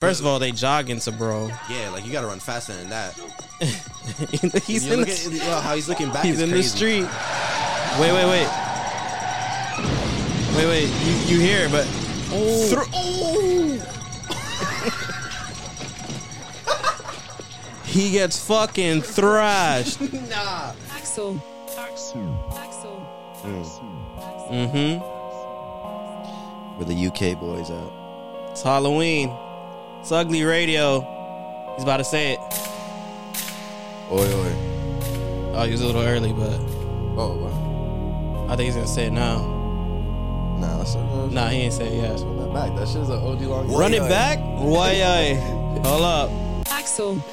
First of all, they jogging to bro. Yeah, like you gotta run faster than that. He's in the, at, yo, how he's looking back. He's is in crazy. The street. Wait. You hear it, but he gets fucking thrashed. Nah. Axel. Mm-hmm. Where the UK boys out. It's Halloween. It's Ugly Radio. He's about to say it. Oi. Oh, he was a little early, but... Oh, wow. I think he's going to say it now. Nah, he ain't say it yet. Run that back. That shit's an OD long... Run it back? Why? Hold up. Axel. Nah.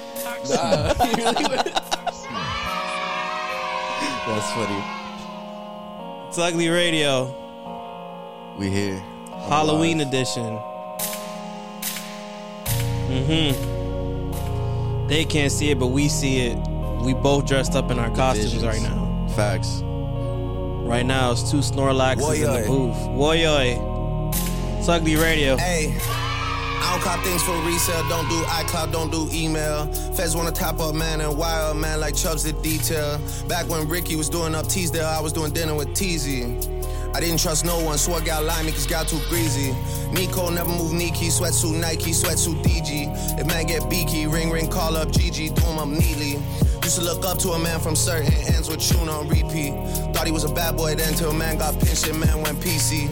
That's funny. It's Ugly Radio. We here. Halloween edition. Mm-hmm. They can't see it, but we see it. We both dressed up in our costumes right now. Facts. Right now, it's two Snorlaxes in the booth. Woyoy. It's Ugly Radio. Hey. I don't cop things for resale, don't do iCloud, don't do email. Feds wanna top up, man, and wire up, man, like Chubbs did detail. Back when Ricky was doing up Teasdale, I was doing dinner with Teezy. I didn't trust no one, swore got limey cause got too greasy. Nico never moved Nike, sweatsuit Nike, sweatsuit DG. If man get beaky, ring, call up GG, do him up neatly. Used to look up to a man from certain ends with tune on repeat. Thought he was a bad boy then till man got pinched and man went PC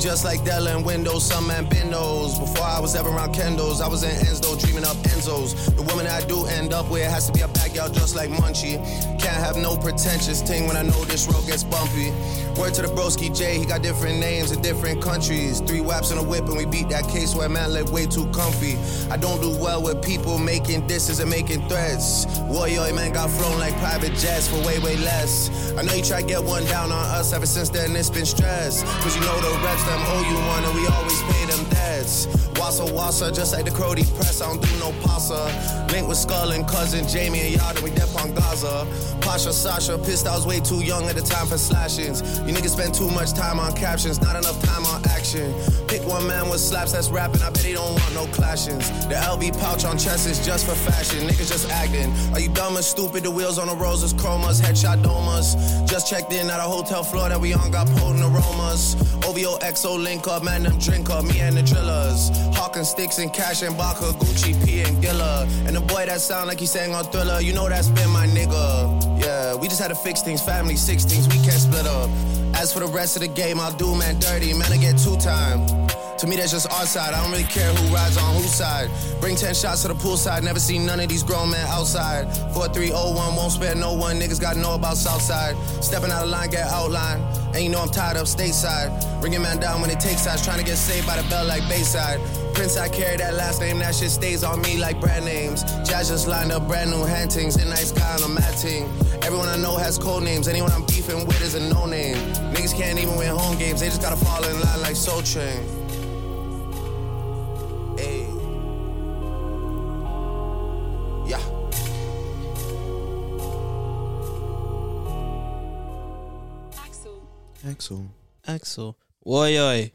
just like Dell and Windows, some man Bendos. Before I was ever around Kendall's, I was in Enzo dreaming up Enzo's. The woman I do end up with has to be a backyard just like Munchie. Can't have no pretentious ting when I know this road gets bumpy. Word to the broski J, he got different names in different countries. 3 whaps and a whip and we beat that case where man lived way too comfy. I don't do well with people making disses and making threats. Woyoy, man got flown like private jets for way less. I know you try to get one down on us ever since then, it's been stress. Cause you know the reps, them owe you one and we always pay them debts. Wassa, just like the Crowdy Press, I don't do no pasta. Link with Skull and Cousin Jamie and Yard and we def on Gaza. Pasha, Sasha, pissed I was way too young at the time for slashings. You niggas spend too much time on captions, not enough time on action. Pick one man with slaps that's rapping, I bet he don't want no clashings. The LV pouch on chest is just for fashion, niggas just acting. Are you dumb and stupid? The wheels on the roses, chromas, headshot domas. Just checked in at a hotel floor that we on, got potent aromas. OVO, XO, link up, man, them drink up, me and the drillers. Hawking sticks and cash and vodka, Gucci, P and Dilla. And the boy that sound like he sang on Thriller, you know that's been my nigga. Yeah, we just had to fix things, family, 6 things, we can't split up. As for the rest of the game, I'll do man dirty, man, I get 2 time. To me, that's just our side. I don't really care who rides on whose side. Bring 10 shots to the poolside. Never seen none of these grown men outside. 4301 won't spare no one. Niggas gotta know about Southside. Stepping out of line, get outlined. And you know I'm tied up stateside. Bringing man down when it takes sides. Trying to get saved by the bell like Bayside. Prince, I carry that last name. That shit stays on me like brand names. Jazz just lined up brand new hantings. In nice guy on a matting. Everyone I know has code names. Anyone I'm beefing with is a no name. Niggas can't even win home games. They just gotta fall in line like Soul Train. Axel. Woyoy.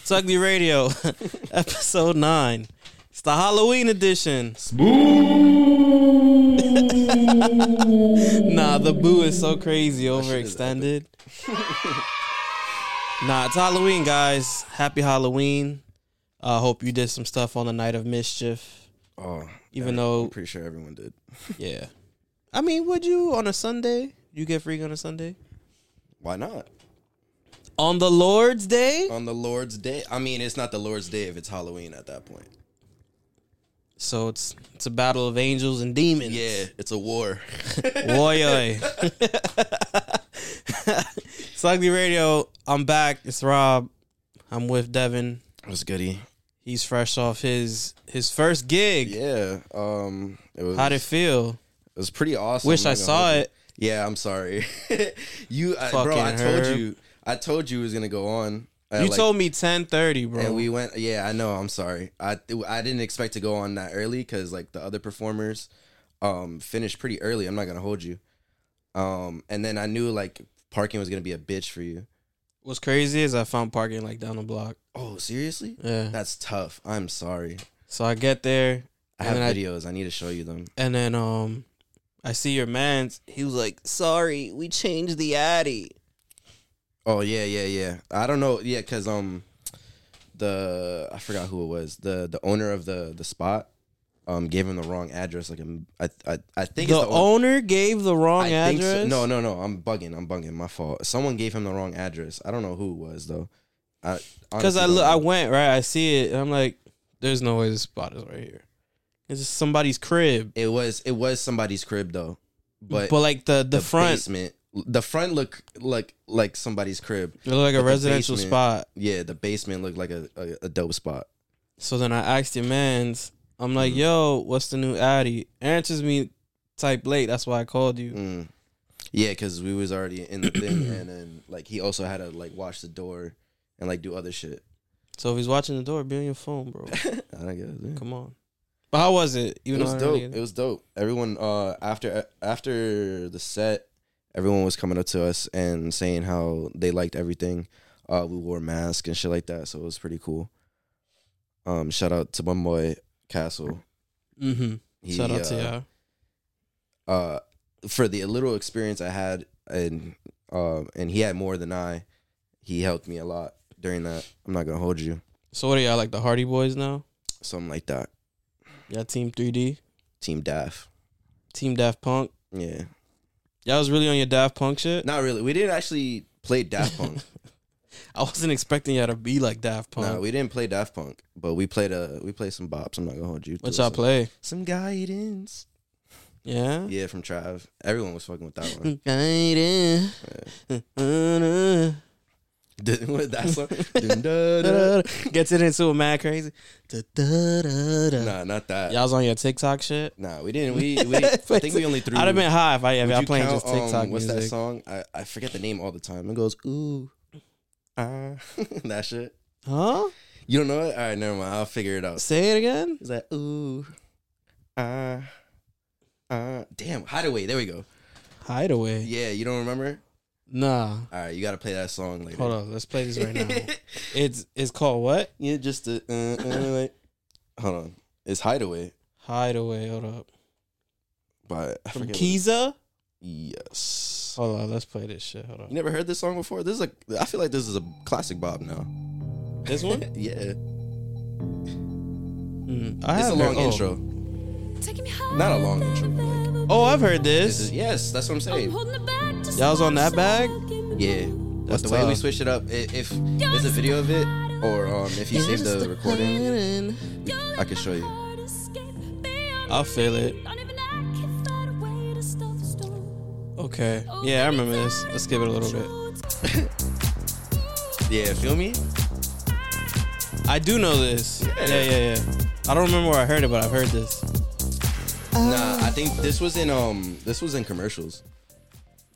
It's Ugly Radio. Episode 9. It's the Halloween edition. Boo. Nah, the boo is so crazy. Overextended. Nah, it's Halloween, guys. Happy Halloween. I hope you did some stuff on the night of mischief. Oh, even though I'm pretty sure everyone did. Yeah. I mean, would you on a Sunday? You get free on a Sunday? Why not? On the Lord's Day? On the Lord's Day. I mean, it's not the Lord's Day if it's Halloween at that point. So it's a battle of angels and demons. Yeah, it's a war. Woyoy. It's Ugly Radio. I'm back. It's Rob. I'm with Devin. What's goody? He's fresh off his first gig. Yeah. How'd it feel? It was pretty awesome. Wish I saw it. Yeah, I'm sorry. I told you it was going to go on. You told me 10:30, bro. And we went... Yeah, I know. I'm sorry. I didn't expect to go on that early because, like, the other performers finished pretty early. I'm not going to hold you. And then I knew, like, parking was going to be a bitch for you. What's crazy is I found parking, like, down the block. Oh, seriously? Yeah. That's tough. I'm sorry. So I get there. I have videos. I need to show you them. And then I see your man's. He was like, sorry, we changed the Addy. Oh, yeah. I don't know. Yeah, because I forgot who it was. The owner of the spot gave him the wrong address. Like I think the owner gave the wrong address? So. No. I'm bugging. My fault. Someone gave him the wrong address. I don't know who it was, though. Because I went, right? I see it, and I'm like, there's no way this spot is right here. It's just somebody's crib. It was somebody's crib, though. But like the front. Basement, the front looked like somebody's crib. It looked like a residential spot. Yeah, the basement looked like a dope spot. So then I asked your mans. I'm like, yo, what's the new Addy? Answers me type late. That's why I called you. Mm. Yeah, because we was already in the thing. And then like he also had to like watch the door and like do other shit. So if he's watching the door, be on your phone, bro. I guess. Yeah. Come on. But how was it? It was dope. It was dope. Everyone, after the set, everyone was coming up to us and saying how they liked everything. We wore masks and shit like that, so it was pretty cool. Shout out to my boy Castle. Mm-hmm. Shout out to y'all. For the little experience I had, and he had more than I. He helped me a lot during that. I'm not gonna hold you. So what are y'all, like the Hardy Boys now? Something like that. Y'all Team 3D? Team Daft Punk? Yeah. Y'all was really on your Daft Punk shit? Not really. We didn't actually play Daft Punk. I wasn't expecting y'all to be like Daft Punk. No, we didn't play Daft Punk, but we played some bops. I'm not gonna hold you. What y'all play? Some Guidance. Yeah? Yeah, from Trav. Everyone was fucking with that one. Guidance. Yeah. That song dun, da, da, da. Gets it into a mad crazy da, da, da, da. Nah, not that. Y'all was on your TikTok shit? Nah, we didn't. We I think we only threw. I'd have been high if y'all playing just TikTok what's music. That song? I forget the name all the time. It goes ooh that shit. Huh? You don't know it? Alright, never mind, I'll figure it out. Say it again. It's like ooh damn, Hideaway. There we go. Hideaway. Yeah, you don't remember? Nah. Alright, you gotta play that song later. Hold on, let's play this right now. It's called what? Yeah, just the like, hold on. It's Hideaway. Hideaway, hold up. But I forget. From Kiza? Yes. Hold on, let's play this shit. Hold on. You never heard this song before? I feel like this is a classic bop now. This one? Yeah. It's a long intro. Not a long intro. But oh, I've heard this. Yes, that's what I'm saying. Y'all was on that bag? Yeah. That's the way we switch it up. If there's a video of it, or if you save the recording, I can show you. I'll feel it. Okay. Yeah, I remember this. Let's skip it a little bit. Yeah, feel me? I do know this. Yeah. I don't remember where I heard it, but I've heard this. Nah, I think this was in commercials.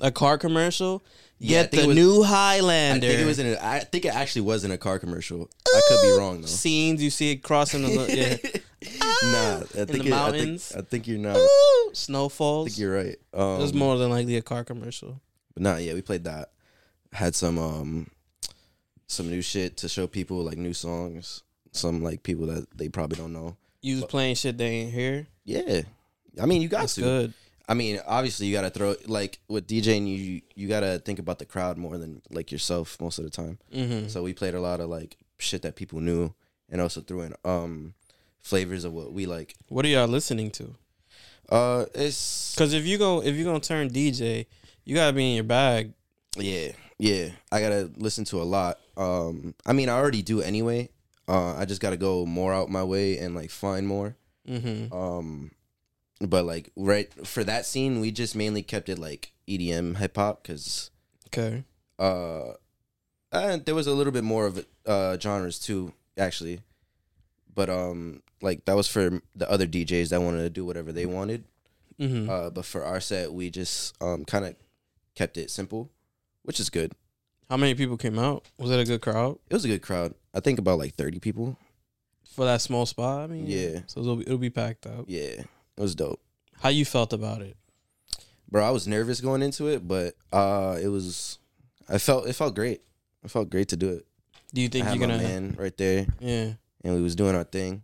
A car commercial? Yeah, get the new Highlander. I think it actually was in a car commercial. I could be wrong though. Scenes you see it crossing the nah, mountains. I think you're not. Ooh, snowfalls. I think you're right. It was more than likely a car commercial. But nah, yeah, we played that. Had some new shit to show people, like new songs. Some like people that they probably don't know. You was playing shit they ain't hear. Yeah, I mean you got that's to. Good. I mean, obviously, you got to throw like with DJing, you got to think about the crowd more than like yourself most of the time. Mm-hmm. So we played a lot of like shit that people knew, and also threw in flavors of what we like. What are y'all listening to? It's because if you gonna turn DJ, you gotta be in your bag. Yeah. I gotta listen to a lot. I mean, I already do anyway. I just gotta go more out my way and like find more. Mm-hmm. But like right for that scene, we just mainly kept it like EDM hip hop because okay. And there was a little bit more of genres too, actually. But like that was for the other DJs that wanted to do whatever they wanted. Mm-hmm. But for our set, we just kind of kept it simple, which is good. How many people came out? Was that a good crowd? It was a good crowd. I think about like 30 people for that small spot. I mean, yeah. So it'll be packed up. Yeah. It was dope. How you felt about it? Bro, I was nervous going into it, but it felt great. It felt great to do it. Do you think you're gonna, man right there? Yeah. And we was doing our thing.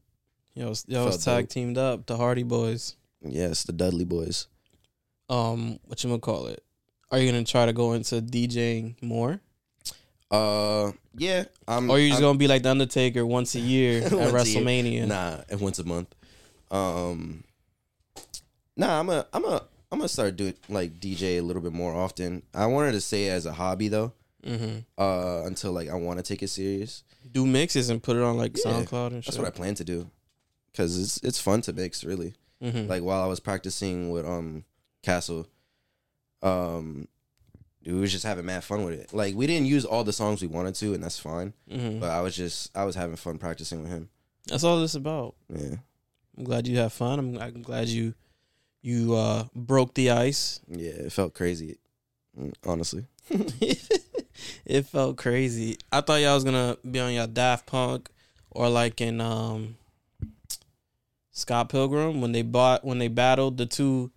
Y'all was tag teamed up, the Hardy Boys. Yes, the Dudley Boys. Whatchamacallit? Are you gonna try to go into DJing more? Yeah. Or are you just gonna be like the Undertaker once a year at WrestleMania? Nah, and once a month. I'm gonna start doing like DJ a little bit more often. I wanted to say as a hobby though. Mm-hmm. Until like I want to take it serious. Do mixes and put it on like SoundCloud and shit. That's what I plan to do, cause it's fun to mix really. Mm-hmm. Like while I was practicing with Castle, we was just having mad fun with it. Like we didn't use all the songs we wanted to, and that's fine. Mm-hmm. But I was having fun practicing with him. That's all this about. Yeah, I'm glad you had fun. I'm glad you broke the ice. Yeah, it felt crazy, honestly. It felt crazy. I thought y'all was gonna be on y'all Daft Punk or like in Scott Pilgrim when they battled the two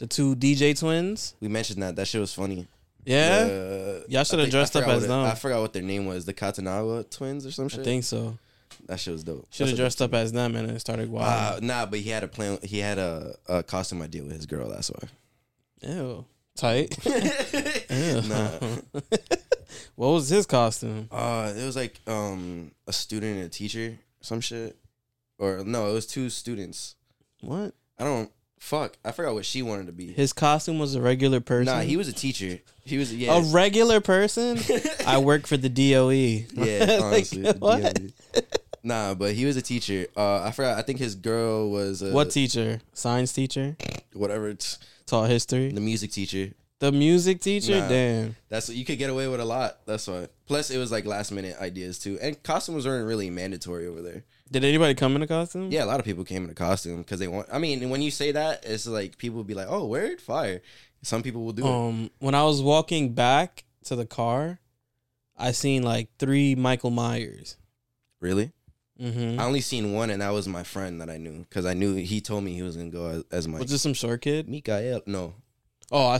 DJ twins. We mentioned that shit was funny. Yeah, y'all should have dressed up as them. I forgot what their name was, the Katanawa twins or some shit. I think so. That shit was dope. Should have dressed up as them and then started wild. Nah, but he had a plan. He had a costume idea with his girl. That's why. Ew. Tight. Nah. What was his costume? It was like a student and a teacher, some shit. Or no, it was two students. What? I forgot what she wanted to be. His costume was a regular person. Nah, he was a teacher. He was a regular person. I work for the DOE. Yeah, honestly. Like, what? DOE. Nah, but he was a teacher. I forgot. I think his girl was what teacher? Science teacher? Whatever. Taught history. The music teacher. Nah, damn. That's what you could get away with a lot. That's why. Plus, it was like last minute ideas too, and costumes weren't really mandatory over there. Did anybody come in a costume? Yeah, a lot of people came in a costume because they want. I mean, when you say that, it's like people be like, "Oh, word, fire." Some people will do it. When I was walking back to the car, I seen like 3 Michael Myers. Really? Mm-hmm. I only seen one, and that was my friend that I knew, because I knew he told me he was gonna go as Mike. Was this some short kid? Mikael? No. Oh, I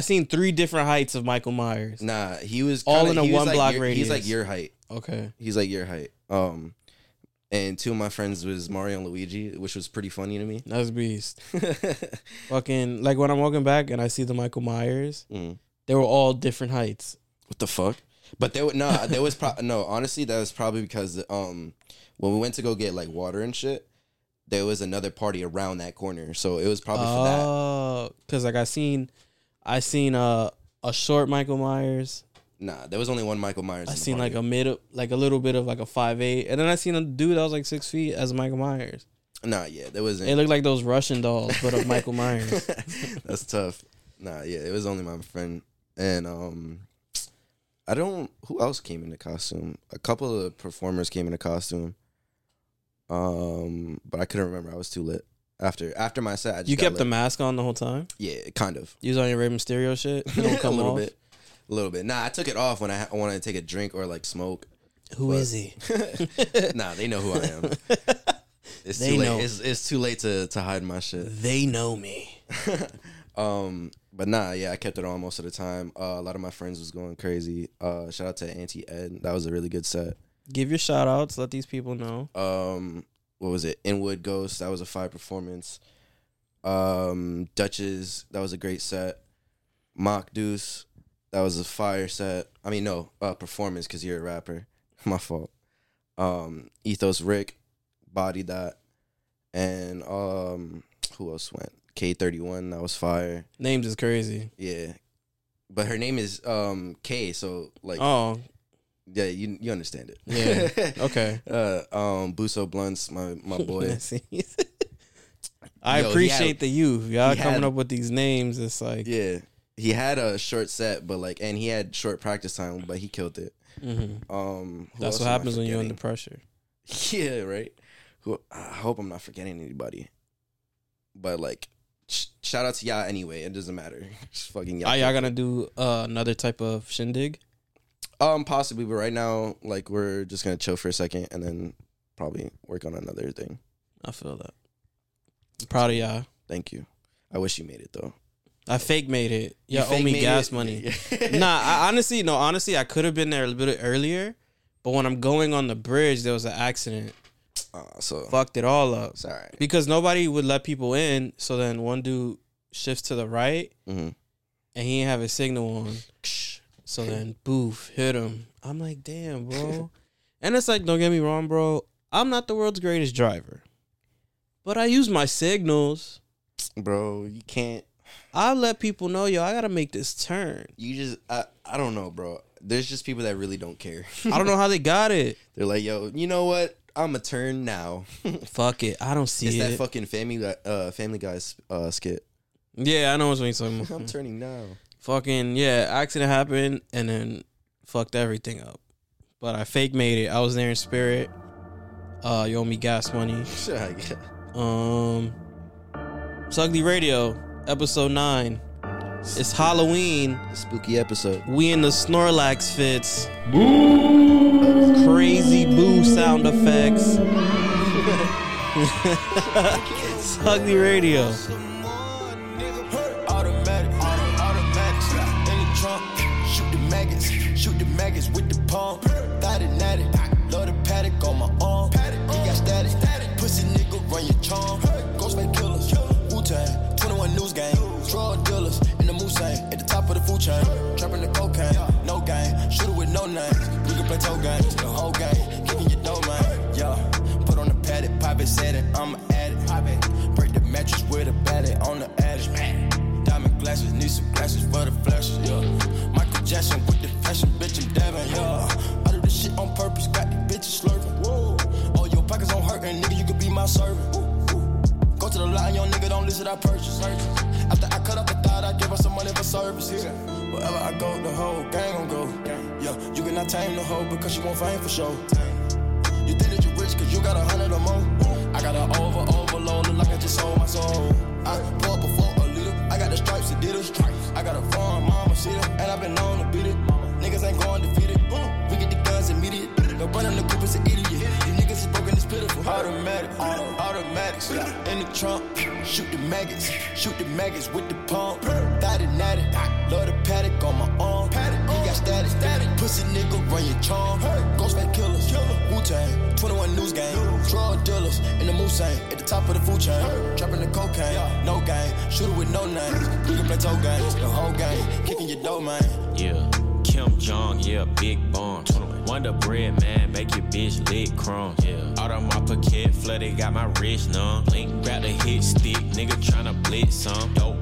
seen 3 different heights of Michael Myers. Nah, he was kinda, all in a one like block radius. He's like your height. Okay. He's like your height. And 2 of my friends was Mario and Luigi, which was pretty funny to me. That was beast. Fucking like when I'm walking back and I see the Michael Myers, they were all different heights. What the fuck? But honestly, that was probably because when we went to go get like water and shit, there was another party around that corner, so it was probably for that. Oh, because like I seen a short Michael Myers. Nah, there was only one Michael Myers. I seen like a mid, like a little bit of like a 5'8", and then I seen a dude that was like 6 feet as Michael Myers. Nah, yeah, there wasn't. It looked like those Russian dolls, but of Michael Myers. That's tough. Nah, yeah, it was only my friend, and who else came in the costume? A couple of performers came in the costume. But I couldn't remember. I was too lit. After my set, I just you kept lit. The mask on the whole time. Yeah, kind of. You was on your Rey Mysterio shit. It don't come a little bit. Nah, I took it off when I wanted to take a drink or like smoke. Who is he? Nah, they know who I am. It's too late. It's too late to hide my shit. They know me. But nah, yeah, I kept it on most of the time. A lot of my friends was going crazy. Shout out to Auntie Ed. That was a really good set. Give your shout outs. Let these people know. What was it? Inwood Ghost. That was a fire performance. Duchess. That was a great set. Mock Deuce. That was a fire set. I mean, no, performance, because you're a rapper. My fault. Ethos Rick. Body Dot. And who else went? K31. That was fire. Names is crazy. Yeah. But her name is K, so like. Oh. Yeah, you understand it. Yeah. Okay. Buso Blunts, my boy. I appreciate the youth. Y'all coming up with these names. It's like, yeah, he had a short set, but like, and he had short practice time, but he killed it. Mm-hmm. That's what happens when you're under pressure. Yeah, right. I hope I'm not forgetting anybody, but like, shout out to y'all anyway. It doesn't matter. Just fucking y'all. Are y'all gonna do another type of shindig? Possibly, but right now, like, we're just gonna chill for a second and then probably work on another thing. I feel that. I'm proud of y'all. Thank you. I wish you made it though. I fake made it. Y'all owe me gas money. Nah, I honestly, I could have been there a little bit earlier, but when I'm going on the bridge, there was an accident. So fucked it all up. Sorry. Because nobody would let people in. So then one dude shifts to the right, mm-hmm. and he didn't have his signal on. So then, boof, hit him. I'm like, damn, bro. And it's like, don't get me wrong, bro. I'm not the world's greatest driver, but I use my signals. Bro, you can't. I let people know, yo, I got to make this turn. You just, I don't know, bro. There's just people that really don't care. I don't know how they got it. They're like, yo, you know what? I'm a turn now. Fuck it. I don't see it. It's that fucking Family Guy's skit. Yeah, I know what you're talking about. I'm turning now. Fucking, yeah, accident happened and then fucked everything up. But I fake made it. I was there in spirit. You owe me gas money. Sure, I get it. Ugly Radio, episode 9. Spooky. It's Halloween. A spooky episode. We in the Snorlax fits. Boo! Crazy boo sound effects. It's Ugly Radio. Automatic. In the trunk. Shoot the maggots with the palm. Thought it natty. Love the paddock on my arm. He got static. Pussy nigga run your charm. Ghostface killers. Wu-Tang. 21 news game. Drug dealers. At the top of the food chain, trapping the cocaine, no game, shooter with no name. You can play toe games, the whole game, kicking your dough, man. Yeah, put on the padded, pop it, set it, I'm at it. Pop it, break the mattress with a battery on the attic. Diamond glasses, need some glasses for the flashes. Yeah, Michael Jackson with the fashion, bitch, I'm dabbing. Yeah, I do this shit on purpose, got the bitches slurping. Whoa, all your pockets on hurting, nigga, you could be my servant. Go to the line, young nigga, don't listen, I purchase. After I cut up the thought, I give her some money for services. Yeah. Wherever I go, the whole gang gon' go. Yeah, you cannot tame the hoe because she won't fame for sure. You think that you rich cause you got 100 or more. I got an overload, look like I just sold my soul. I pour up a liter, I got the stripes, Adidas. I got a farm, mama, see her, and I've been known to beat it. Niggas ain't going defeated. We get the guns immediate. The run in the group is an idiot. These niggas is broken, it's pitiful. Automatics. In the trunk. Shoot the maggots with the pump. Thought it natty. Love the paddock on my arm. He got static. Pussy nigga run your charm. Ghostface killers. Wu-Tang. 21 news game. Drug dealers in the Moosang. At the top of the food chain. Trapping the cocaine. No game. Shooter with no name. You can play toe games. The whole game. Kicking your dough, man. Yeah. Kim Jong, yeah, big bomb. Wonder bread, man, make your bitch lick crumbs. Yeah. Out of my pocket, flooded, got my wrist numb. Link, grab the hit stick, nigga tryna blitz some. Dope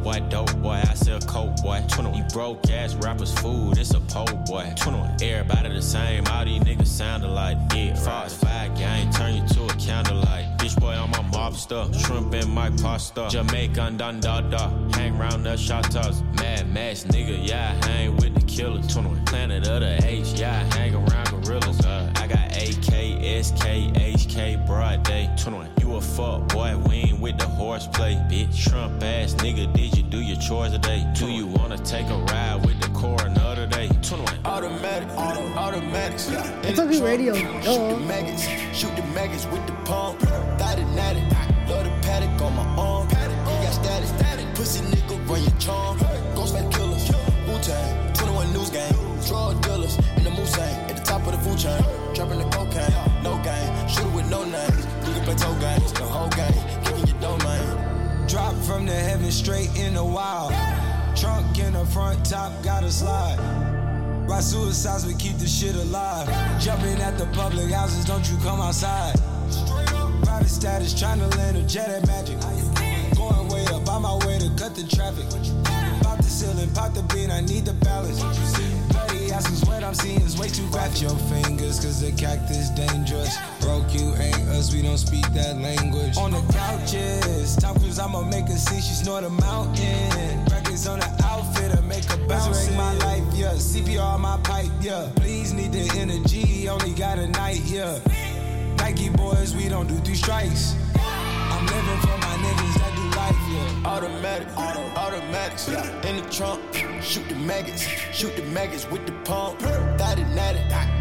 boy, I sell coke, boy. 21. You broke ass rappers, food, it's a pole, boy. 21. Everybody the same, all these niggas sound alike. Yeah, Frostfire gang, turn you to a candlelight. Bitch boy on my mobster, shrimp in my pasta. Jamaican dun da da, hang round the shotas. Mad Max, nigga, yeah, hang with the killers. 21. Planet of the Apes, yeah, hang around. Gorillas, I got AK, SK, HK, broad day. 21. You a fuck boy, we ain't with the horseplay, bitch. Trump ass nigga, did you do your chores today? 21. Do you wanna take a ride with the coroner today? 21. Automatics. Yeah. It's Ugly Radio. Shoot the maggots with the pump. Thought it natty. Love the paddock on my arm. You got static. Pussy nigga, run your charm. Ghostface killers. Wu-Tang. 21 news game. Drug dealers in the Moosang. Top of the food chain, dropping the cocaine, no game, shooter with no name, you can play toe games, the whole game, kicking your dough, man. Drop from the heaven straight in the wild, trunk in the front top, gotta slide, ride suicides, we keep the shit alive, jumping at the public houses, don't you come outside, private status, trying to land a jet at Magic, going way up, on my way to cut the traffic, pop the ceiling, pop the bean, I need the balance, what I'm seeing is way too graphic. Your fingers, cause the cactus dangerous. Broke you ain't us, we don't speak that language. On the couches, Tom Cruise, I'ma make her see she snort a mountain. Records on the outfit, I make her bounce. Resurrect my life, yeah. CPR my pipe, yeah. Please need the energy, only got a night, yeah. Nike boys, we don't do 3 strikes. I'm living for my niggas that do life, yeah. Automatics, yeah. In the trunk, shoot the maggots with the pump. Thought it natty,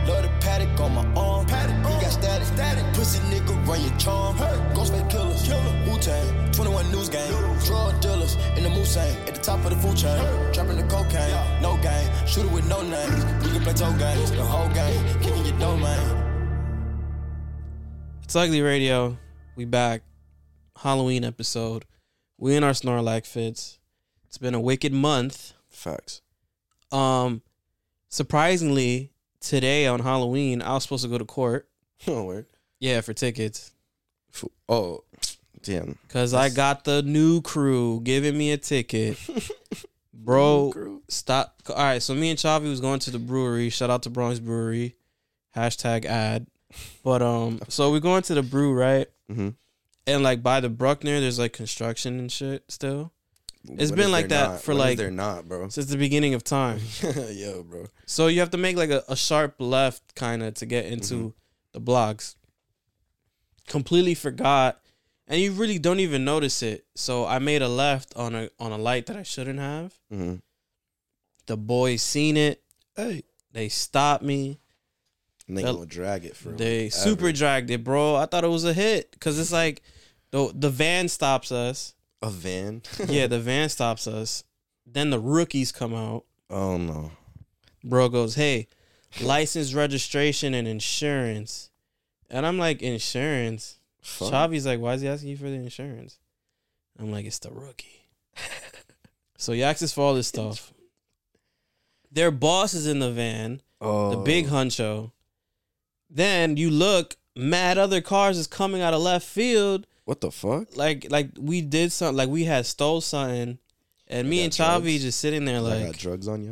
love the paddock on my arm. You got static, pussy nigga run your charm. Ghostface killers, Wu-Tang, 21 news game. Drug dealers in the Moosang, at the top of the food chain. Dropping the cocaine, no game, shooter with no name. You can play toe games, the whole game, kicking your dough, man. It's Ugly Radio. We back. Halloween episode. We in our Snorlax fits. It's been a wicked month. Facts. Surprisingly, today on Halloween, I was supposed to go to court. Oh, word. Yeah, for tickets. Oh, damn. Because I got the new crew giving me a ticket. Bro, stop. All right, so me and Chavi was going to the brewery. Shout out to Bronx Brewery. Hashtag ad. But, so we're going to the brew, right? Mm-hmm. And, like, by the Bruckner, there's, like, construction and shit still. It's been like that for, like, they're not, bro. Since the beginning of time. Yo, bro. So you have to make, like, a sharp left, kind of, to get into mm-hmm. the blocks. Completely forgot. And you really don't even notice it. So I made a left on a light that I shouldn't have. Mm-hmm. The boys seen it. Hey. They stopped me. And they gonna drag it for they super dragged it, bro. I thought it was a hit. Because it's like the van stops us. A van? Yeah, the van stops us. Then the rookies come out. Oh, no. Bro goes, hey, license, registration, and insurance. And I'm like, insurance? Fuck. Chavi's like, why is he asking you for the insurance? I'm like, it's the rookie. So he asks us for all this stuff. Their boss is in the van. Oh. The big honcho. Then you look, mad other cars is coming out of left field. What the fuck? Like we did something, like we had stole something, and me and Chavi just sitting there like, I got drugs on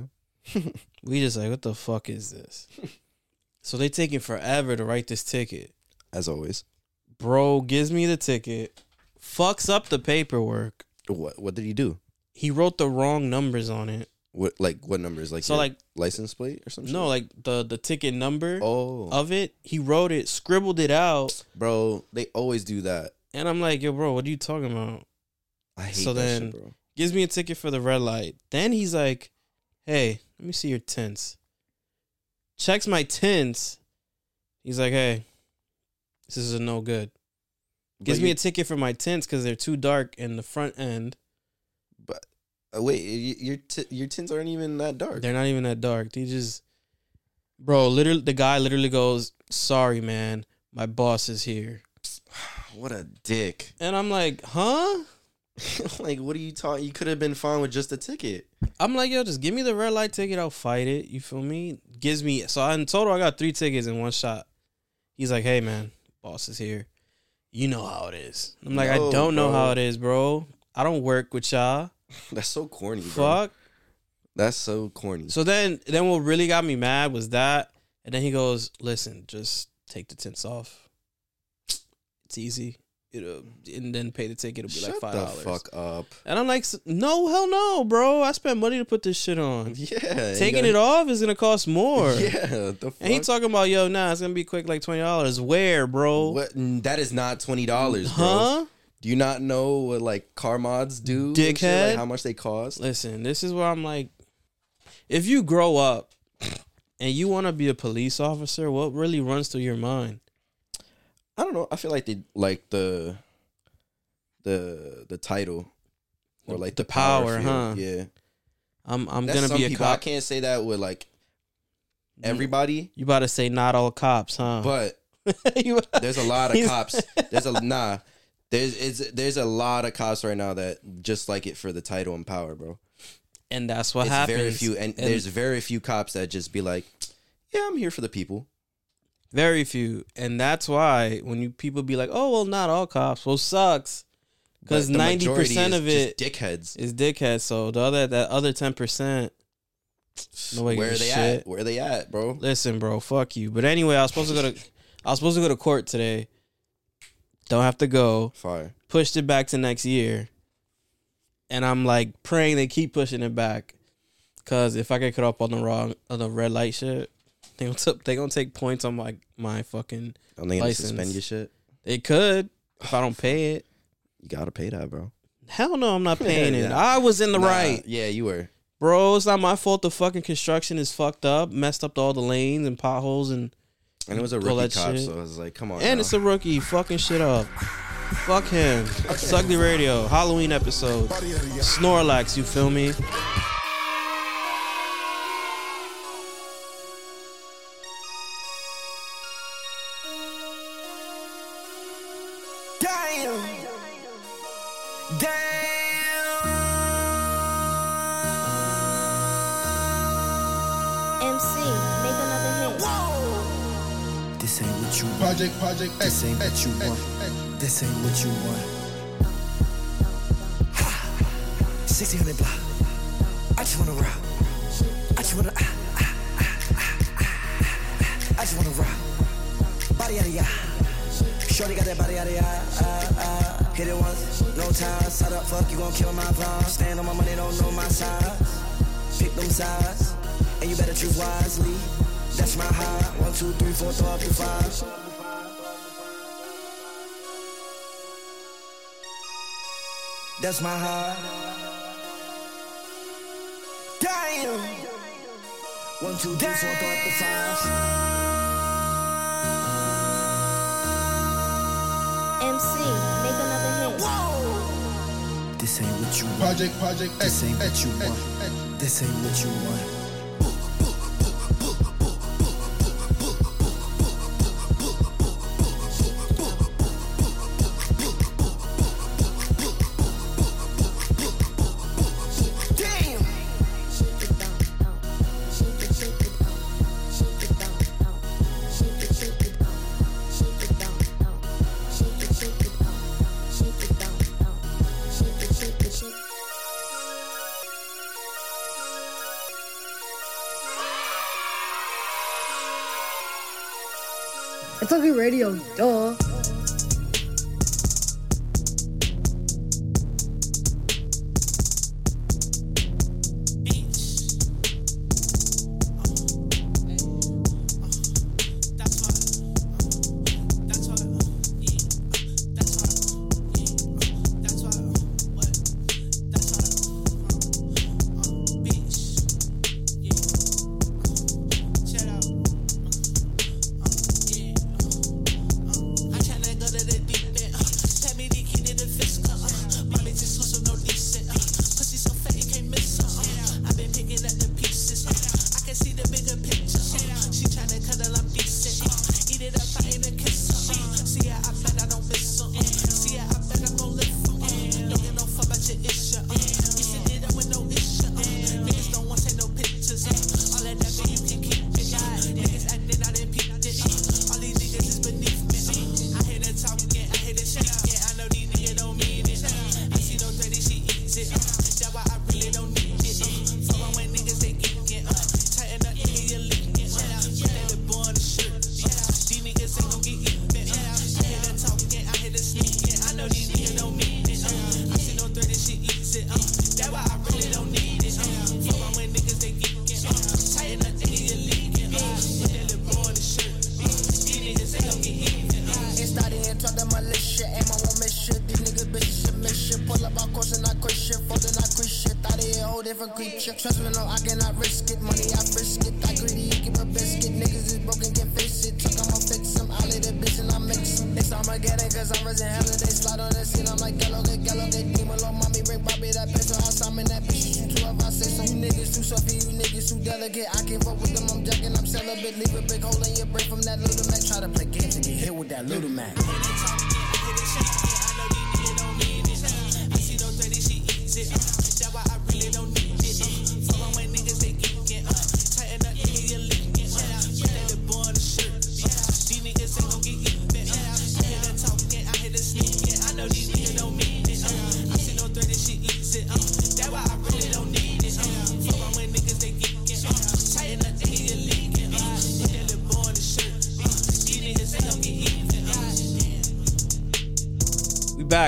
you? We just like, what the fuck is this? So they taking forever to write this ticket. As always. Bro gives me the ticket, fucks up the paperwork. What did he do? He wrote the wrong numbers on it. What numbers? Like, so like license plate or something? No, like the ticket number of it. He wrote it, scribbled it out. Bro, they always do that. And I'm like, yo, bro, what are you talking about? I hate so that then, shit, bro. Gives me a ticket for the red light. Then he's like, hey, let me see your tints. Checks my tints. He's like, hey, this is a no good. Gives me a ticket for my tints because they're too dark in the front end. But wait, your tints aren't even that dark. They're not even that dark. They just, bro, literally, the guy literally goes, sorry, man, my boss is here. What a dick. And I'm like, huh? Like, what are you talking? You could have been fine with just a ticket. I'm like, yo, just give me the red light ticket. I'll fight it. You feel me? Gives me. So in total, I got 3 tickets in one shot. He's like, hey, man, boss is here. You know how it is. I'm like, no, I don't know how it is, bro. I don't work with y'all. That's so corny, bro. Fuck. That's so corny. So then what really got me mad was that. And then he goes, listen, just take the tints off. It's easy. And then pay the ticket. It'll be like $5. Shut the fuck up. And I'm like, no, hell no, bro. I spent money to put this shit on. Yeah. Taking it off is going to cost more. Yeah. The fuck? And he talking about, yo, nah, it's going to be quick like $20. Where, bro? What? That is not $20, bro. Huh? Do you not know what, like, car mods do? Dickhead. Like, how much they cost? Listen, this is where I'm like, if you grow up and you want to be a police officer, what really runs through your mind? I don't know. I feel like they like the title or like the power, huh? Yeah, I'm that's gonna be a cop. I can't say that with like everybody. You about to say not all cops, huh? But there's a lot of cops. There's a lot of cops right now that just like it for the title and power, bro. And that's what happens. Very few, and there's very few cops that just be like, yeah, I'm here for the people. Very few. And that's why when you people be like, oh, well, not all cops. Well, sucks. Because 90% of it is dickheads. So that other 10%. No way. Where are they at? Where are they at, bro? Listen, bro, fuck you. But anyway, I was supposed to go to court today. Don't have to go. Fire. Pushed it back to next year. And I'm like praying they keep pushing it back. Cause if I get caught up on the red light shit. They gonna take points on my fucking license. Don't they suspend your shit? They could if I don't pay it. You gotta pay that, bro. Hell no, I'm not paying it. I was in the right. Yeah, you were. Bro, it's not my fault the fucking construction is fucked up. Messed up to all the lanes and potholes and it was a rookie cop, so I was like, come on. And it's a rookie fucking shit up. Fuck him. It's Ugly Radio. Halloween episode. Snorlax, you feel me? This ain't what you want. Project. This ain't what you want. This ain't what you want. Ha! 1600 block. I just wanna rock. I just wanna. I just wanna rock. Body out of ya. Shorty got that body out of ya. Hit it once, no time. Side up, fuck you gon' kill my vibe. Stand on my money, don't know my size. Pick them sides, and you better choose wisely. That's my high. 1, 2, 3, 4, 5. That's my high. Damn. 1, 2, 3, 4, 5. MC, make another hit. Whoa. This ain't what you want. Project. This ain't what you want. This ain't what you want. It's Ugly Radio, duh.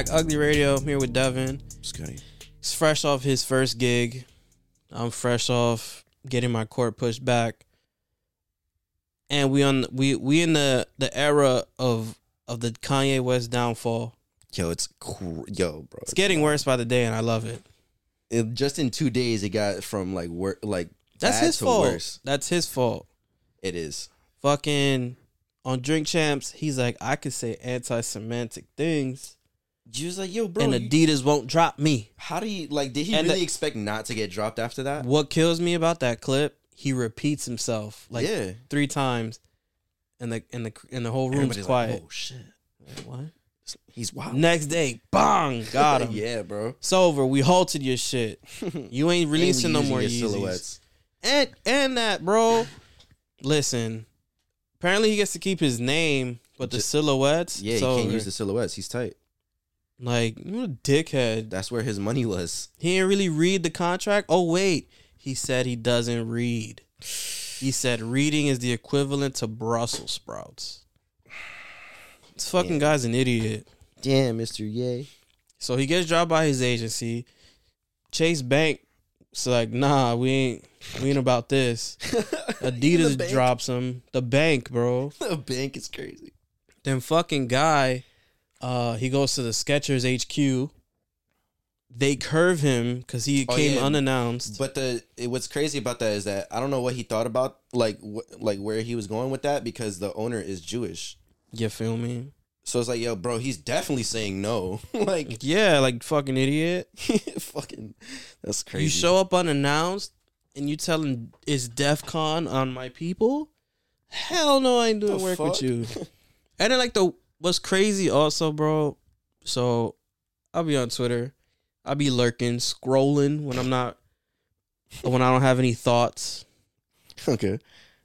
Ugly Radio, I'm here with Devin. Scotty. He's fresh off his first gig. I'm fresh off getting my court pushed back. And we in the era of the Kanye West downfall. Yo, it's cool. Yo, bro. It's getting worse by the day, and I love it. Just in 2 days, it got from that's his fault. Worse. That's his fault. It is. Fucking on Drink Champs, he's like, I could say anti-Semitic things. You was like, yo, bro. And Adidas won't drop me. How do you, like, did he really expect not to get dropped after that? What kills me about that clip, he repeats himself, 3 times, and the whole room's everybody's quiet. Like, oh, shit. What? He's wild. Next day, bang, got him. Yeah, bro. It's over. We halted your shit. You ain't releasing no more Yeezys. Silhouettes. And that, bro. Listen, apparently he gets to keep his name, but the silhouettes. Yeah, he can't use the silhouettes. He's tight. Like, you a dickhead. That's where his money was. He didn't really read the contract. Oh, wait. He said he doesn't read. He said reading is the equivalent to Brussels sprouts. This fucking guy's an idiot. Damn, Mr. Ye. So he gets dropped by his agency. Chase Bank is like, nah, we ain't about this. Adidas drops him. The bank, bro. The bank is crazy. Then fucking guy, he goes to the Skechers HQ. They curve him because he came unannounced. But what's crazy about that is that I don't know what he thought about, like where he was going with that, because the owner is Jewish. You feel me? So it's like, yo, bro, he's definitely saying no. Like, yeah, like fucking idiot. Fucking, that's crazy. You show up unannounced and you tell him it's DEF CON on my people? Hell no, I ain't doing work with you. And then what's crazy also, bro, so I'll be on Twitter. I be lurking, scrolling when I don't have any thoughts. Okay.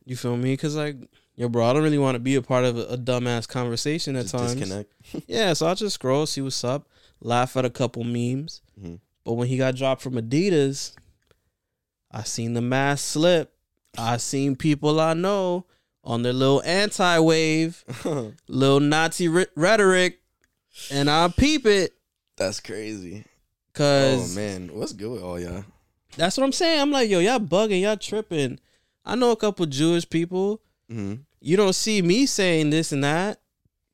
You feel me? Because, yo, bro, I don't really want to be a part of a dumbass conversation at times. Disconnect. Yeah, so I'll just scroll, see what's up, laugh at a couple memes. Mm-hmm. But when he got dropped from Adidas, I seen the mask slip. I seen people I know on their little anti-wave, little Nazi rhetoric, and I'll peep it. That's crazy. Cause, oh man, what's good with all y'all? That's what I'm saying. I'm like, yo, y'all bugging, y'all tripping. I know a couple Jewish people. Mm-hmm. You don't see me saying this and that.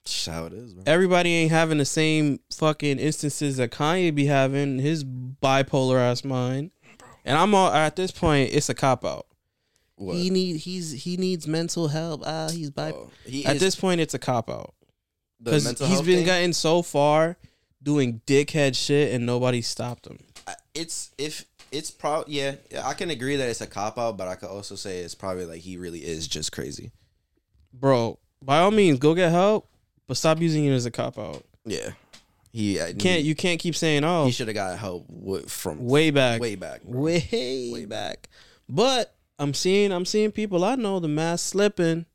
That's how it is, bro. Everybody ain't having the same fucking instances that Kanye be having. His bipolar ass mind. And I'm all at this point. It's a cop out. What? He needs mental help. He's bipolar. At this point, it's a cop out. Because he's been gotten so far. Doing dickhead shit and nobody stopped him. I can agree that it's a cop out, but I could also say it's probably like he really is just crazy. Bro, by all means, go get help, but stop using it as a cop out. Yeah, you can't keep saying he should have got help from way back. But I'm seeing people I know the mask slipping.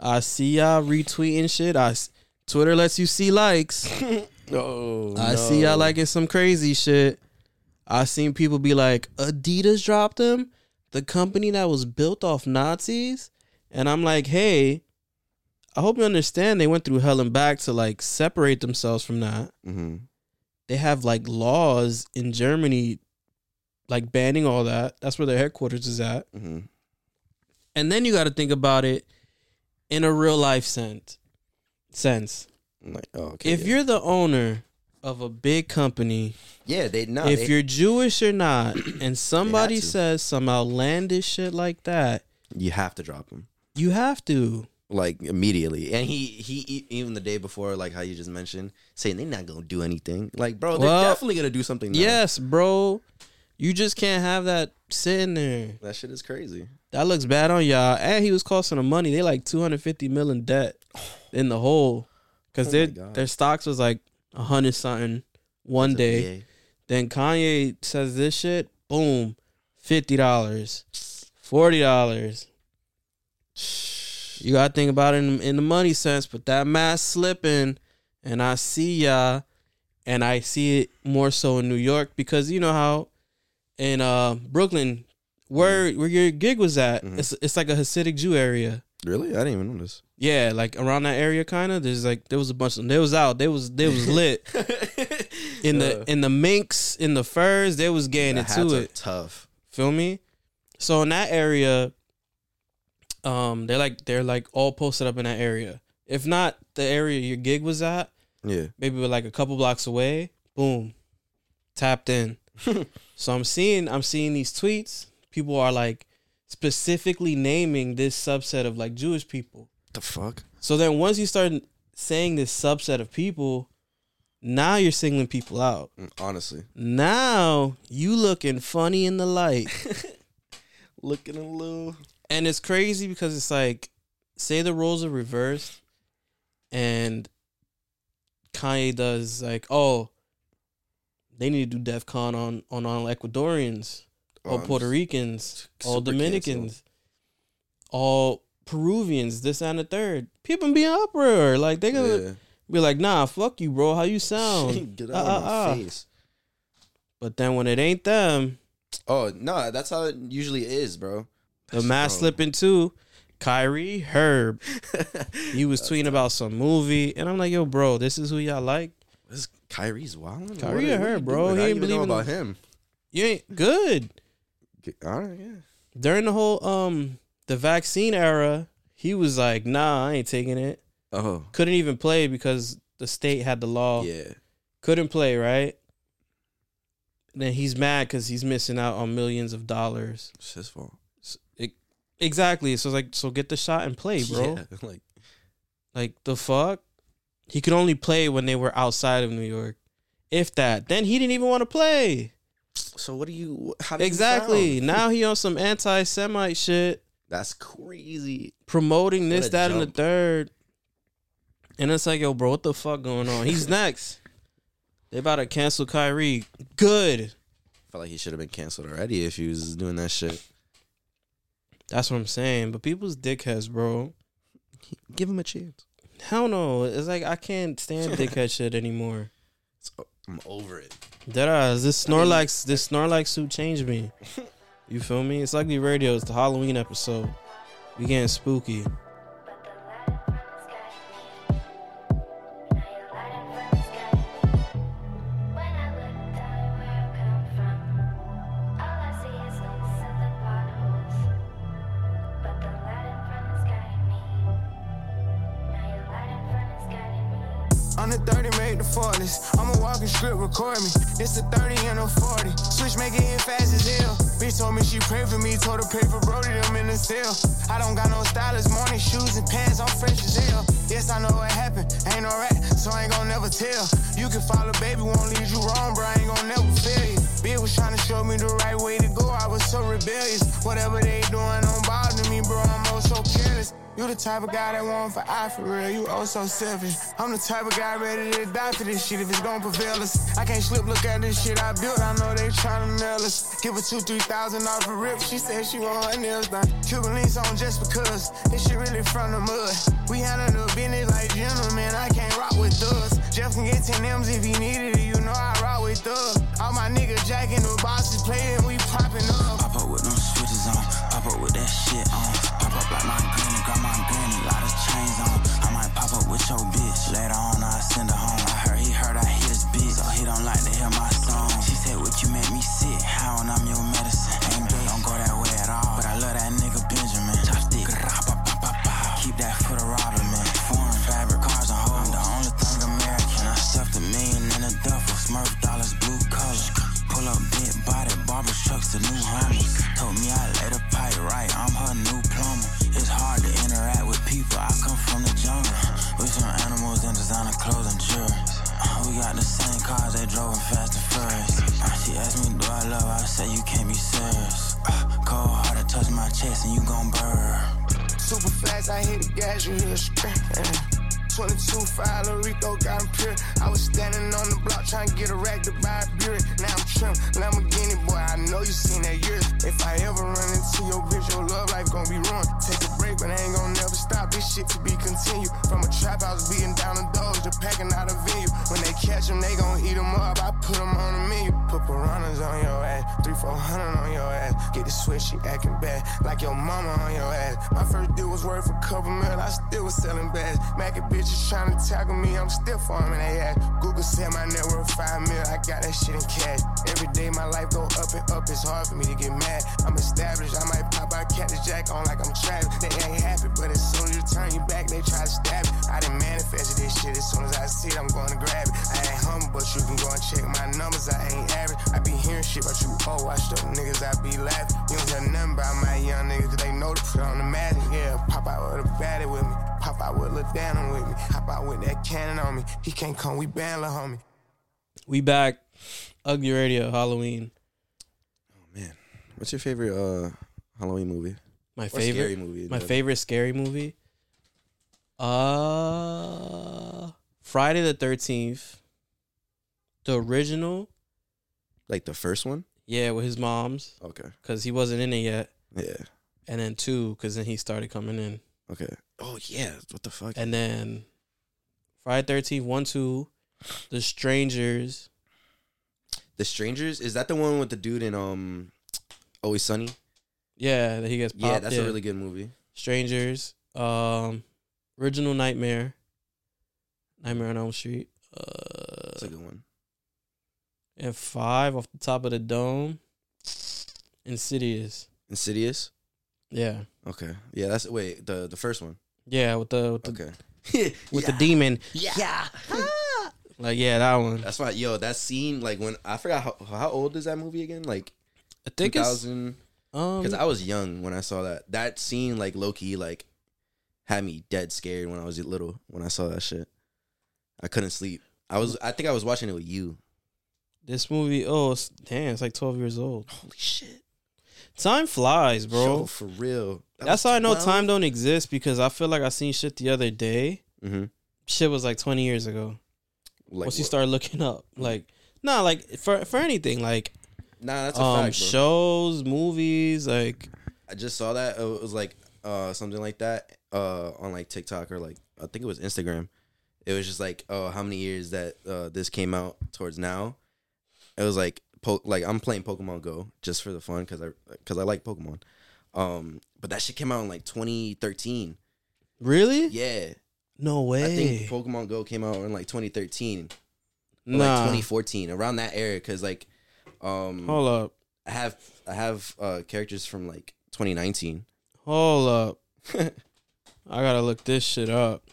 I see y'all retweeting shit. Twitter lets you see likes. Oh, I see y'all liking some crazy shit. I seen people be like, Adidas dropped them, the company that was built off Nazis. And I'm like, hey, I hope you understand they went through hell and back to separate themselves from that. Mm-hmm. They have laws in Germany, banning all that. That's where their headquarters is at. Mm-hmm. And then you got to think about it in a real life sense. Like, oh, okay, if you're the owner of a big company, you're Jewish or not, and somebody says some outlandish shit like that, you have to drop him. You have to immediately. And he even the day before, like how you just mentioned, saying they're not gonna do anything. Like, bro, they're definitely gonna do something. Now. Yes, bro. You just can't have that sitting there. That shit is crazy. That looks bad on y'all. And he was costing them money. They $250 million in debt in the hole. Because their stocks was 100-something one day. Then Kanye says this shit, boom, $50, $40. You got to think about it in the money sense, but that mask slipping, and I see y'all, and I see it more so in New York, because you know how in Brooklyn, where your gig was at, mm-hmm. it's like a Hasidic Jew area. Really? I didn't even know this. Yeah, around that area kinda. There's there was a bunch of them. They was out. They was lit. In the minks, in the furs, they was getting into it. Tough. Feel me? So in that area, they're all posted up in that area. If not the area your gig was at, yeah. Maybe we're a couple blocks away, boom. Tapped in. So I'm seeing these tweets. People are specifically naming this subset of Jewish people. The fuck? So then once you start saying this subset of people, now you're singling people out. Honestly. Now you looking funny in the light. Looking a little. And it's crazy because it's say the roles are reversed and Kanye does, like, oh, they need to do DEF CON on all Ecuadorians, all Puerto Ricans, all Dominicans, all Peruvians, this and the third. People be in uproar. Like, they gonna be like, nah, fuck you, bro. How you sound? Get out of my face. But then when it ain't them. Oh, no, that's how it usually is, bro. The mask slipping too. Kyrie, Herb. He was tweeting about some movie. And I'm like, yo, bro, this is who y'all like? This Kyrie's wild. Kyrie or Herb, bro. He ain't believing about him. You ain't good. All right, yeah. During the whole the vaccine era, he was like, nah, I ain't taking it. Oh. Couldn't even play because the state had the law. Yeah. Couldn't play, right? And then he's mad because he's missing out on millions of dollars. It's his fault. Exactly. So it's like, so get the shot and play, bro. Yeah, like the fuck? He could only play when they were outside of New York. If that. Then he didn't even want to play. So what do you... How do exactly. You now he on some anti-Semite shit. That's crazy. Promoting this, that, jump. And the third. And it's like, yo, bro, what the fuck going on? He's next. They about to cancel Kyrie. Good. I felt like he should have been canceled already if he was doing that shit. That's what I'm saying. But people's dickheads, bro. Give him a chance. Hell no. It's like, I can't stand dickhead shit anymore. I'm over it. Deadass. This Snorlax suit changed me. You feel me? It's Ugly Radio. It's the Halloween episode. We getting spooky. I'ma walk and script, record me. It's a 30 and a 40. Switch, make it hit fast as hell. Bitch told me she prayed for me. Told her pay for Brody, them in the cell. I don't got no stylist, morning shoes and pants. I'm fresh as hell. Yes, I know what happened. Ain't no rat, so I ain't gon' never tell. You can follow, baby, won't lead you wrong, bro. I ain't gon' never fail you. Bitch was tryna show me the right way to go. I was so rebellious. Whatever they doing don't bother me, bro. I'm all so careless. You the type of guy that want for eye for real, you oh so selfish. I'm the type of guy ready to die for this shit if it's gon' prevail us. I can't slip, look at this shit I built, I know they tryna nail us. Give her 2,000-3,000 off a rip, she said she want her nails done. Cuban links on just because, this shit really from the mud. We handle the business like gentlemen, I can't rock with thugs. Jeff can get 10 M's if he needed it, you know I rock with thugs. All my niggas jacking the boxes, playing, we popping up. I pop with them switches on, I pop with that shit on. Pop up like my granny, got my granny, lot of chains on. I might pop up with your bitch, later on I send her home. I heard he heard I hit his bitch, so he don't like to hear my song. She said, what you make me sick, how and I'm your medicine. Ain't big, don't go that way at all, but I love that nigga Benjamin. Chopstick, keep that for the robber, man. Foreign fabric, cars and hoes, I'm the only thing American. I stuffed $1 million in a duffel, Smurf dollars, blue collar. Pull up big body, barber trucks, the new homies. Told me I let a pipe right, I'm her new plumber. It's hard to interact with people, I come from the jungle. We some animals and designer clothes and jewelry. We got the same cars, they drove them fast and furious. She asked me, do I love her? I said, you can't be serious. Cold hearted, touch my chest and you gon' burn. Super fast, I hit the gas, you hear a scream. 22.5, Lil Rico got him pure. I was standing on the block trying to get a rack to buy a beer. Now I'm trim, Lamborghini, boy, I know you seen that year. If I ever run into your bitch, your love life gon' be ruined. Take a break, but I ain't gon' never stop. This shit to be continued. From a trap house beating down the doors to packing out a venue. When they catch them, they gon' eat them up. I put them on the menu. Put piranhas on your ass, 300-400 on your ass. Get the switch, she acting bad, like your mama on your ass. My first deal was worth a couple mil, I still was selling bags. Mac and bitch. Bitches tryna tackle me, I'm stiff arming they ass. Google said my net worth 5 mil, I got that shit in cash. Every day my life go up and up, it's hard for me to get mad. I'm established, I might pop out Cactus Jack on like I'm trapped. They ain't happy, but as soon as you turn you back, they try to stab it. I done manifested this shit, as soon as I see it, I'm going to grab it. I ain't humble, but you can go and check my numbers, I ain't average. I be hearing shit about you, oh, I show niggas, I be laughing. You don't hear nothing about my young niggas, cause they know to put on the magic. Yeah, pop out with a baddie with me, pop out with Lil Dana with me. Hop out with that cannon on me. He can't come. We banned, little homie. We back. Ugly Radio, Halloween. Oh, man. What's your favorite Halloween movie? My favorite? Scary movie? My favorite scary movie? Friday the 13th, the original. Like the first one? Yeah, with his mom's. Okay. Because he wasn't in it yet. Yeah. And then two, because then he started coming in. Okay. Oh, yeah. What the fuck? And then Friday 13th, 1, 2, The Strangers. The Strangers? Is that the one with the dude in Always Sunny? Yeah, that he gets popped. Yeah, that's a really good movie. Strangers. Original Nightmare. Nightmare on Elm Street. That's a good one. And 5 off the top of the dome. Insidious. Insidious? Yeah. Okay. Yeah, that's wait, the first one. Yeah, with the demon. Yeah. Like, yeah, that one. That's why, yo, that scene, like, when I forgot how old is that movie again? Like, I think 2000, it's because I was young when I saw that. That scene, like, low-key, like, had me dead scared when I was little. When I saw that shit, I couldn't sleep. I think I was watching it with you. This movie, it's like 12 years old. Holy shit. Time flies, bro. Yo, for real. That's how I know time don't exist, because I feel like I seen shit the other day. Mm-hmm. Shit was like 20 years ago. Like once you start looking up, like, nah, like for anything, like, nah, that's a fact, bro. Shows, movies, like, I just saw that it was like something like that on like TikTok or like I think it was Instagram. It was just like, oh, how many years that this came out towards now? It was like I'm playing Pokemon Go just for the fun because I like Pokemon, but that shit came out in like 2013. Really? Yeah. No way. I think Pokemon Go came out in like 2013. Nah. Like 2014, around that era, because like hold up. I have characters from like 2019. Hold up. I gotta look this shit up.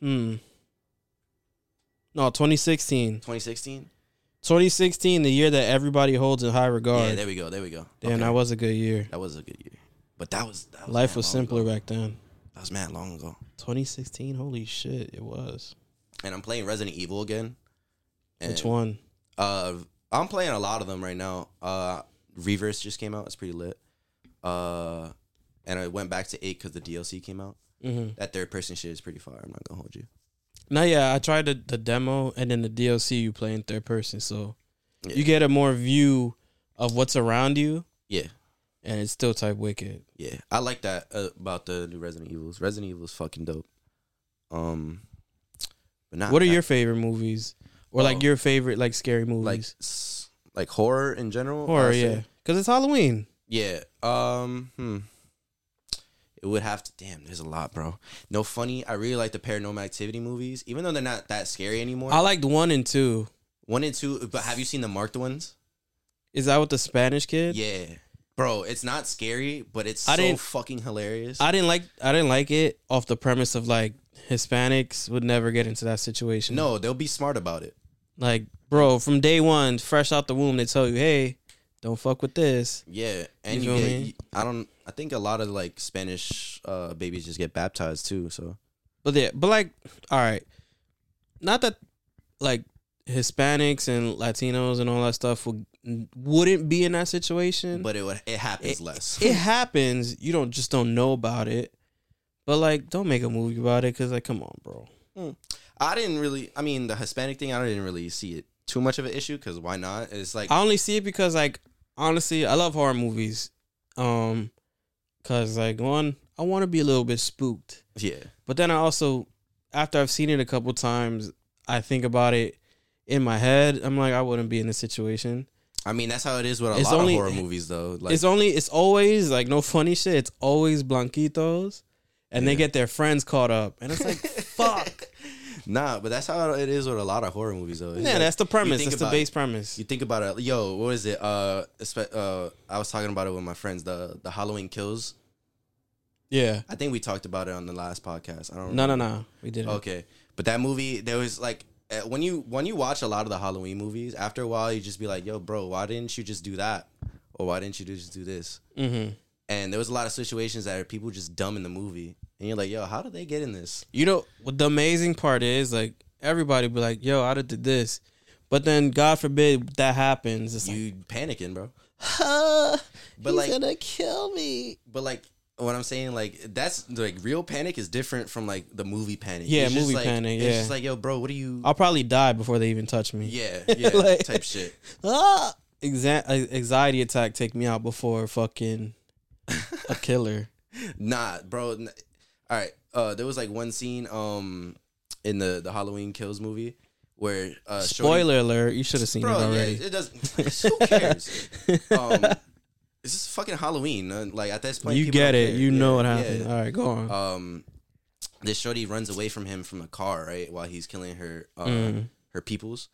No, 2016. 2016? 2016, the year that everybody holds in high regard. Yeah, there we go. Damn, okay. That was a good year. But that was life was simpler back then. That was mad long ago. 2016? Holy shit, it was. And I'm playing Resident Evil again. And, which one? I'm playing a lot of them right now. Reverse just came out. It's pretty lit. And I went back to 8 because the DLC came out. Mm-hmm. That third-person shit is pretty fire. I'm not going to hold you. No, yeah, I tried the demo, and then the DLC you play in third person. So yeah. You get a more view of what's around you. Yeah. And it's still type wicked. Yeah, I like that about the new Resident Evils. Resident Evil is fucking dope. But not. What are your favorite movies, or like your favorite like scary movies, like horror in general? Horror, yeah, because it's Halloween. Yeah. It would have to. Damn, there's a lot, bro. No funny. I really like the Paranormal Activity movies, even though they're not that scary anymore. I liked 1 and 2. 1 and 2, but have you seen the marked ones? Is that with the Spanish kid? Yeah. Bro, it's not scary, but it's so fucking hilarious. I didn't like it off the premise of like Hispanics would never get into that situation. No, they'll be smart about it. Like, bro, from day one, fresh out the womb, they tell you, hey, don't fuck with this. Yeah, and you get, I think a lot of like Spanish babies just get baptized too. So, but like, all right, not that like Hispanics and Latinos and all that stuff wouldn't be in that situation, but it happens less. It happens. You don't know about it, but like, don't make a movie about it, cause like, come on, bro. The Hispanic thing, I didn't really see it too much of an issue, cause why not? It's like I only see it because like honestly, I love horror movies, cause like one, I want to be a little bit spooked. Yeah, but then I also, after I've seen it a couple times, I think about it in my head. I'm like, I wouldn't be in this situation. I mean, that's how it is with a lot of horror movies, though. Like, it's always, like, no funny shit. It's always Blanquitos, and they get their friends caught up. And it's like, fuck. Nah, but that's how it is with a lot of horror movies, though. It's that's the premise. That's the base premise. You think about it. Yo, what is it? I was talking about it with my friends, the Halloween Kills. Yeah. I think we talked about it on the last podcast. I don't remember. No. We didn't. Okay. But that movie, there was, like... When you watch a lot of the Halloween movies, after a while you just be like, yo, bro, why didn't you just do that? Or why didn't you just do this? Mm-hmm. And there was a lot of situations that are people just dumb in the movie. And you're like, yo, how did they get in this? You know, what the amazing part is, like, everybody be like, yo, I did this. But then, God forbid, that happens. It's you panicking, bro. But he's like, gonna kill me. But like, what I'm saying, like, that's like real panic is different from like the movie panic. Yeah, it's movie panic. Yeah, it's just like, yo, bro, what are you? I'll probably die before they even touch me. Yeah, like, type shit. Anxiety attack take me out before fucking a killer. Nah, bro. All right, there was like one scene in the Halloween Kills movie where spoiler alert, you should have seen it already. Yeah, it doesn't. Who cares? It's just fucking Halloween. Like, at this point, you get it. You know what happened. Yeah. All right, go on. This shorty runs away from him from a car, right, while he's killing her her peoples,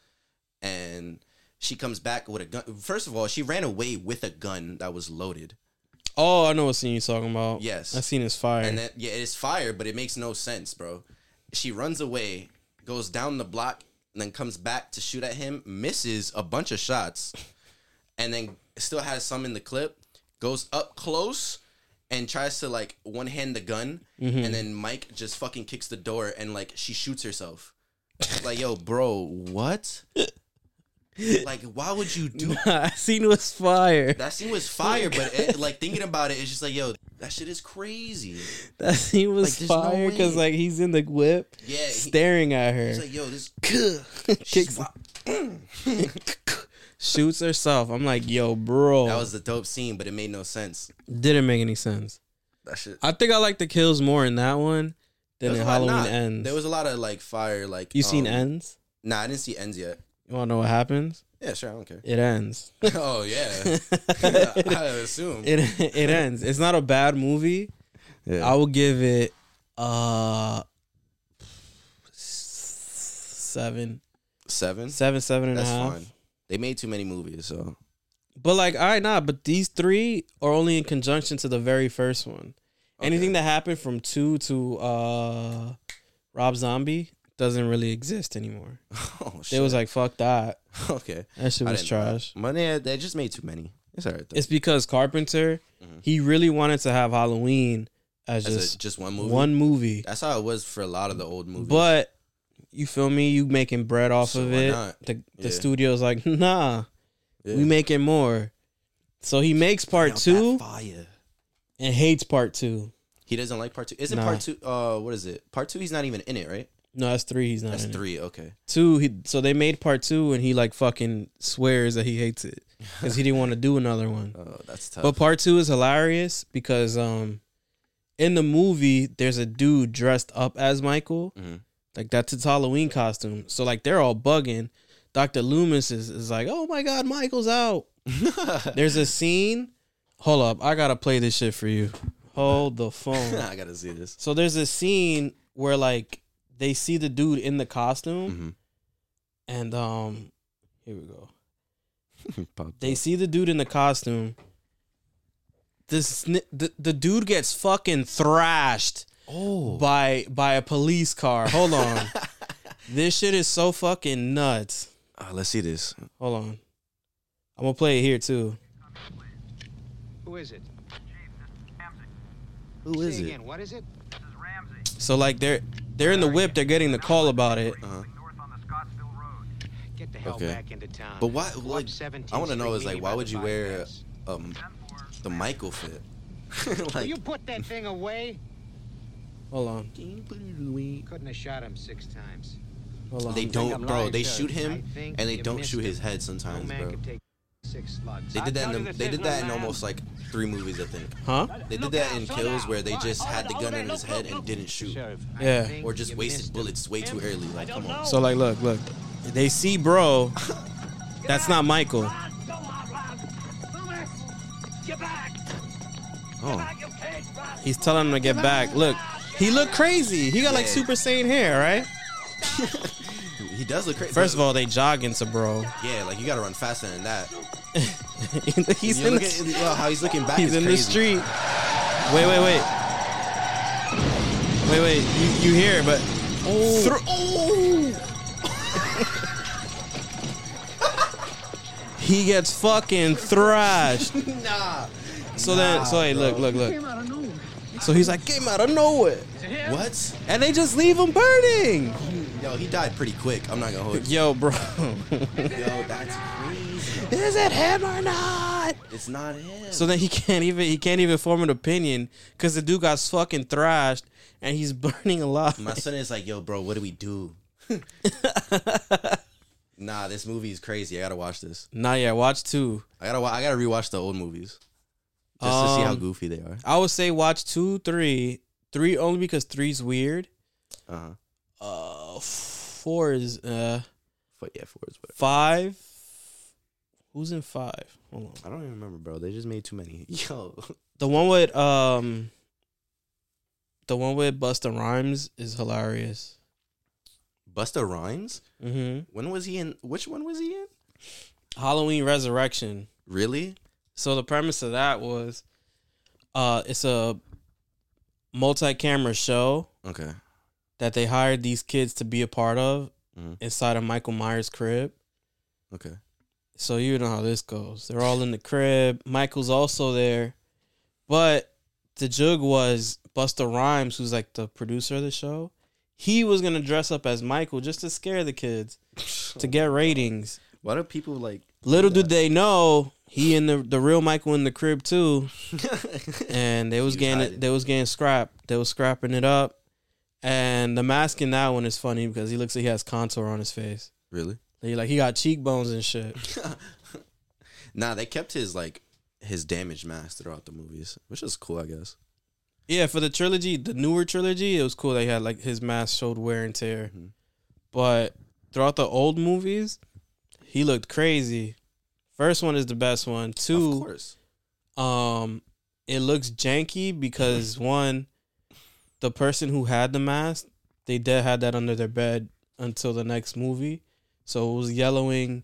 and she comes back with a gun. First of all, she ran away with a gun that was loaded. Oh, I know what scene you're talking about. Yes, that scene is fire. And that, yeah, it's fire, but it makes no sense, bro. She runs away, goes down the block, and then comes back to shoot at him, misses a bunch of shots, and then still has some in the clip. Goes up close and tries to, like, one hand the gun, and then Mike just fucking kicks the door and, like, she shoots herself. Like, yo, bro, what? Like, why would you do that? That scene was fire. That scene was fire, but it, like, thinking about it, it's just like, yo, that shit is crazy. That scene was like, fire because, no, like, he's in the whip, staring at her. He's like, yo, this kicks. Shoots herself. I'm like, yo, bro. That was the dope scene, but it made no sense. Didn't make any sense. That shit. I think I like the kills more in that one than in Halloween Ends. There was a lot of, like, fire. Like, you seen Ends? Nah, I didn't see Ends yet. You want to know what happens? Yeah, sure. I don't care. It ends. Oh, yeah. I assume. It ends. It's not a bad movie. Yeah. I will give it 7. 7? 7 and a half. That's fine. They made too many movies, so. But, like, all right, nah, but these three are only in conjunction to the very first one. Okay. Anything that happened from 2 to Rob Zombie doesn't really exist anymore. Oh, shit. It was like, fuck that. Okay. That shit was trash. Money, they just made too many. It's all right, though. It's because Carpenter, he really wanted to have Halloween as just one movie. One movie. That's how it was for a lot of the old movies. But, you feel me? You making bread off of it. The studio's like, nah, we making more. So he makes part 2 and hates part 2. He doesn't like part 2. Isn't part 2, what is it? Part 2, he's not even in it, right? No, that's 3, he's not in it. That's 3, okay. 2, so they made part 2 and he, like, fucking swears that he hates it because he didn't want to do another one. Oh, that's tough. But part 2 is hilarious because in the movie, there's a dude dressed up as Michael. Mm-hmm. Like, that's his Halloween costume. So, like, they're all bugging. Dr. Loomis is like, oh, my God, Michael's out. There's a scene. Hold up. I got to play this shit for you. Hold the phone. I got to see this. So, there's a scene where, like, they see the dude in the costume. Mm-hmm. And here we go. They see the dude in the costume. The dude gets fucking thrashed. Oh. By a police car. Hold on. This shit is so fucking nuts. Let's see this. Hold on. I'm going to play it here, too. Who is it? Chief, this is Ramsey. Who is it? Again, what is it? This is Ramsey. So, like, they're in the whip. They're getting the call about it. Uh-huh. Get the hell back into town. But why, like, I want to know is, like, why would you wear the Michael fit? Like, will you put that thing away? Hold on. Couldn't have shot him 6 times. Hold on. They don't, bro. They shoot him and they don't shoot his head sometimes, bro. They did that. They did that in almost like 3 movies, I think. Huh? They did that in Kills where they just had the gun in his head and didn't shoot. Yeah. Or just wasted bullets way too early. Like, come on. So, like, look. They see, bro. That's not Michael. Get back. Oh. He's telling him to get back. Look. He looked crazy. He got like Super Saiyan hair, right? He does look crazy. First of all, they jogging to bro. Yeah, like you gotta run faster than that. He's in the, how he's looking back. He's in crazy. The street. Wait. You hear it, but he gets fucking thrashed. Nah. So then, hey, bro. Look. So he's like, came out of nowhere. What? And they just leave him burning. Yo, he died pretty quick. I'm not gonna hold you. Yo, bro. Yo, that's crazy. Is it him or not? It's not him. So then he can't even form an opinion because the dude got fucking thrashed and he's burning alive. My son is like, yo, bro, what do we do? Nah, this movie is crazy. I gotta watch this. Nah, yeah, watch two. I gotta rewatch the old movies just to see how goofy they are. I would say watch 2, 3. 3 only because 3's weird. Uh-huh. 4 is but yeah, 4 is weird. 5. Who's in 5? Hold on. I don't even remember, bro. They just made too many. Yo. The one with Busta Rhymes is hilarious. Busta Rhymes? Mm-hmm. When was he in? Which one was he in? Halloween Resurrection. Really? So the premise of that was, it's a multi-camera show. Okay. That they hired these kids to be a part of, mm-hmm, inside of Michael Myers' crib. Okay. So you know how this goes. They're all in the crib. Michael's also there, but the jug was Busta Rhymes, who's like the producer of the show. He was gonna dress up as Michael just to scare the kids, to get ratings. Why do people like? Little did they know he and the real Michael in the crib too, and they was getting scrapped. They was scrapping it up, and the mask in that one is funny because he looks like he has contour on his face. Really? And he got cheekbones and shit. Nah, they kept his damaged mask throughout the movies, which is cool, I guess. Yeah, for the trilogy, the newer trilogy, it was cool that he had, his mask showed wear and tear. Mm-hmm. But throughout the old movies, he looked crazy. First one is the best one. 2, of course. It looks janky because, one, the person who had the mask, they dead had that under their bed until the next movie. So it was yellowing,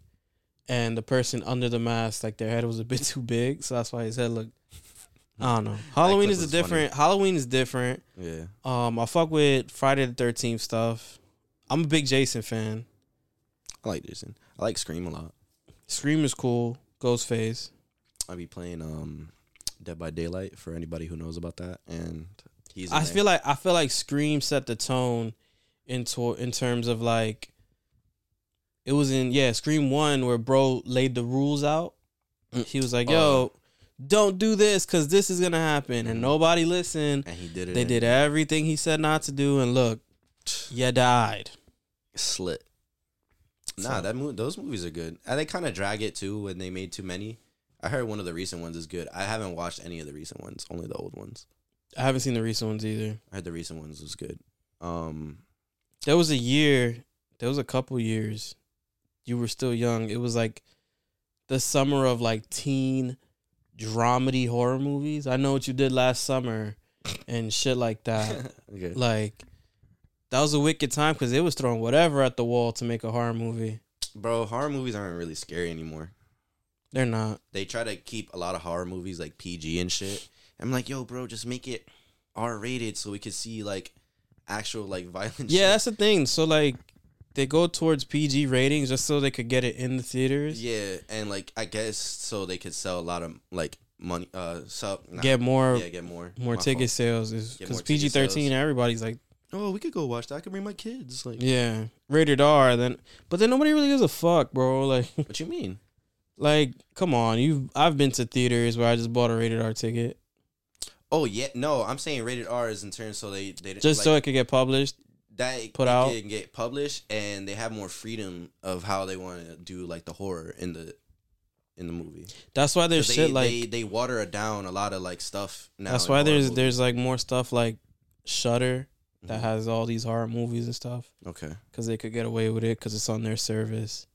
and the person under the mask, their head was a bit too big. So that's why his head looked... I don't know. Halloween is different. Yeah. I fuck with Friday the 13th stuff. I'm a big Jason fan. I like Jason. I like Scream a lot. Scream is cool. Ghostface. I be playing Dead by Daylight for anybody who knows about that, and I feel like Scream set the tone in terms of it was in Scream 1 where bro laid the rules out. He was like, "Yo, don't do this because this is gonna happen," and nobody listened. And he did it. They did everything he said not to do, and look, you died. Slit. Nah, those movies are good. And they kind of drag it too when they made too many. I heard one of the recent ones is good. I haven't watched any of the recent ones, only the old ones. I haven't seen the recent ones either. I heard the recent ones was good. There was a couple years. You were still young. It was the summer of teen dramedy horror movies. I Know What You Did Last Summer and shit like that. Okay. That was a wicked time because it was throwing whatever at the wall to make a horror movie. Bro, horror movies aren't really scary anymore. They're not. They try to keep a lot of horror movies PG and shit. I'm like, yo, bro, just make it R-rated so we could see actual violence. Yeah, shit. That's the thing. So they go towards PG ratings just so they could get it in the theaters. Yeah, and I guess so they could sell a lot of money. Get more ticket sales, because PG-13, everybody's like, oh, we could go watch that. I could bring my kids. Yeah, rated R. But then nobody really gives a fuck, bro. What you mean? Come on, I've been to theaters where I just bought a rated R ticket. Oh yeah, no, I'm saying rated R is in terms so they just so it could get published. Can get published, and they have more freedom of how they want to do the horror in the movie. That's why there's shit they water it down a lot of stuff now. That's why there's more stuff Shudder that has all these horror movies and stuff. Okay, because they could get away with it because it's on their service.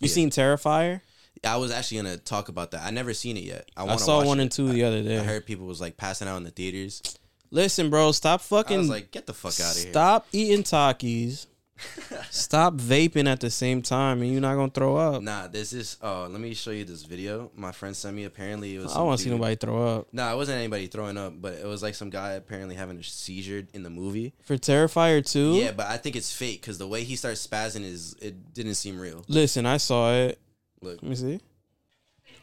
You seen Terrifier? I was actually gonna talk about that. I never seen it yet. I saw 1 and 2 the other day. I heard people was passing out in the theaters. Listen, bro, stop fucking... I was like, get the fuck out of here. Stop eating Takis. Stop vaping at the same time, and you're not going to throw up. Nah, there's this... let me show you this video. My friend sent me. Apparently, it was... I don't want to see nobody throw up. Nah, it wasn't anybody throwing up, but it was some guy apparently having a seizure in the movie. For Terrifier 2? Yeah, but I think it's fake, because the way he starts spazzing it didn't seem real. Listen, I saw it. Look. Let me see.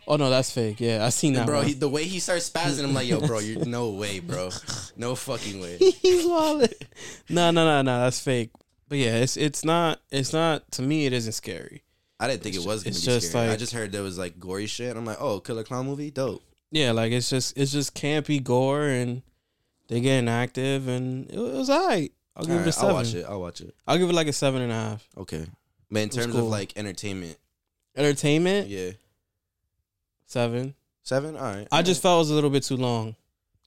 Oh, no, that's fake. Yeah, I seen that. Bro, the way he starts spazzing, I'm like, yo, bro, you're no way, bro. No fucking way. He's wilding. No, that's fake. But yeah, it's not, to me, it isn't scary. I didn't think it was going to be scary. Like, I just heard there was like gory shit. I'm like, oh, Killer Clown movie, dope. Yeah, like it's just campy gore and they getting active and it was alright. I'll give it a 7. I'll watch it. I'll give it like a 7.5. Okay, but in terms of like entertainment, yeah, 7. All right. I just felt it was a little bit too long.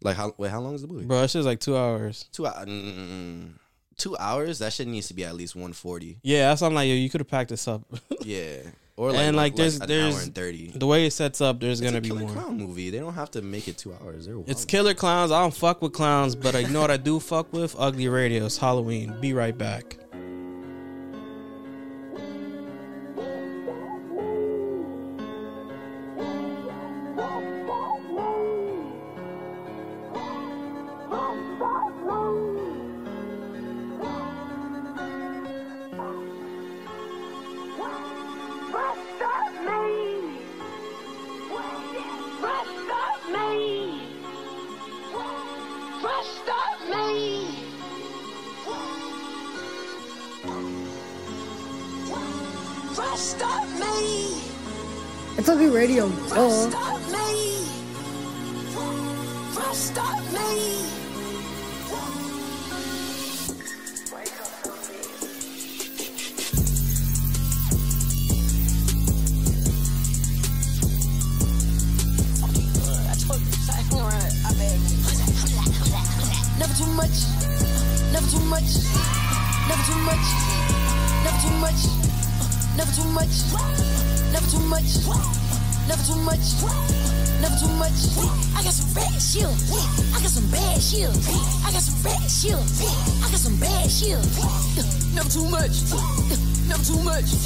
Like how long is the movie? Bro, it's just like 2 hours. 2 hours? That shit needs to be at least 140. Yeah, that's what I'm like, yo, you could have packed this up. Yeah. Or like, and like there's an hour and 30. The way it sets up, there's going to be more. It's a Killer Clown movie. They don't have to make it 2 hours. It's Killer Clowns. I don't fuck with clowns, but you know what I do fuck with? Ugly Radio. It's Halloween. Be right back. Radio.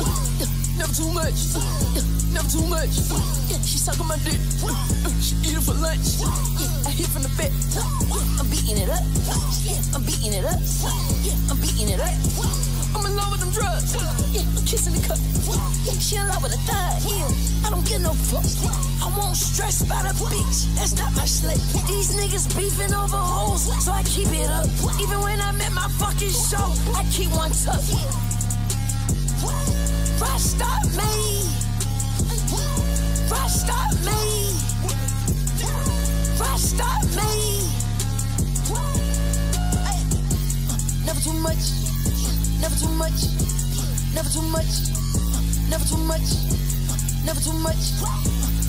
Never too much. She sucking my dick. She eat it for lunch. I hit from the bed. I'm beating it up. I'm in love with them drugs. I'm kissing the cup. She in love with a thug. I don't give no fuck. I won't stress about a bitch. That's not my slick. These niggas beefing over hoes, so I keep it up. Even when I'm at my fucking show, I keep one tuck. Rush stop me. Never too much. Fresh stop me.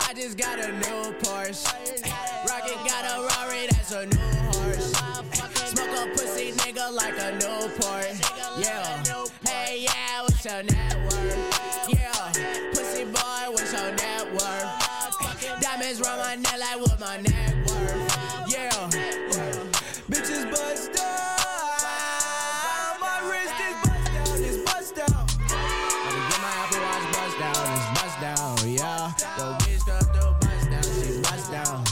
I just got a new Porsche. Rocket got a Rari, that's a new horse. Smoke a pussy nigga like a Newport. Yeah. Hey, yeah, what's your net worth? Yeah. Pussy boy, what's your net worth? Diamonds round my neck like what my net worth. Yeah. Bitches bust down. My wrist is bust down. It's bust down. I can get my Apple Watch bust down. It's bust down. Yeah. The bitch stuff the bust down. She bust down.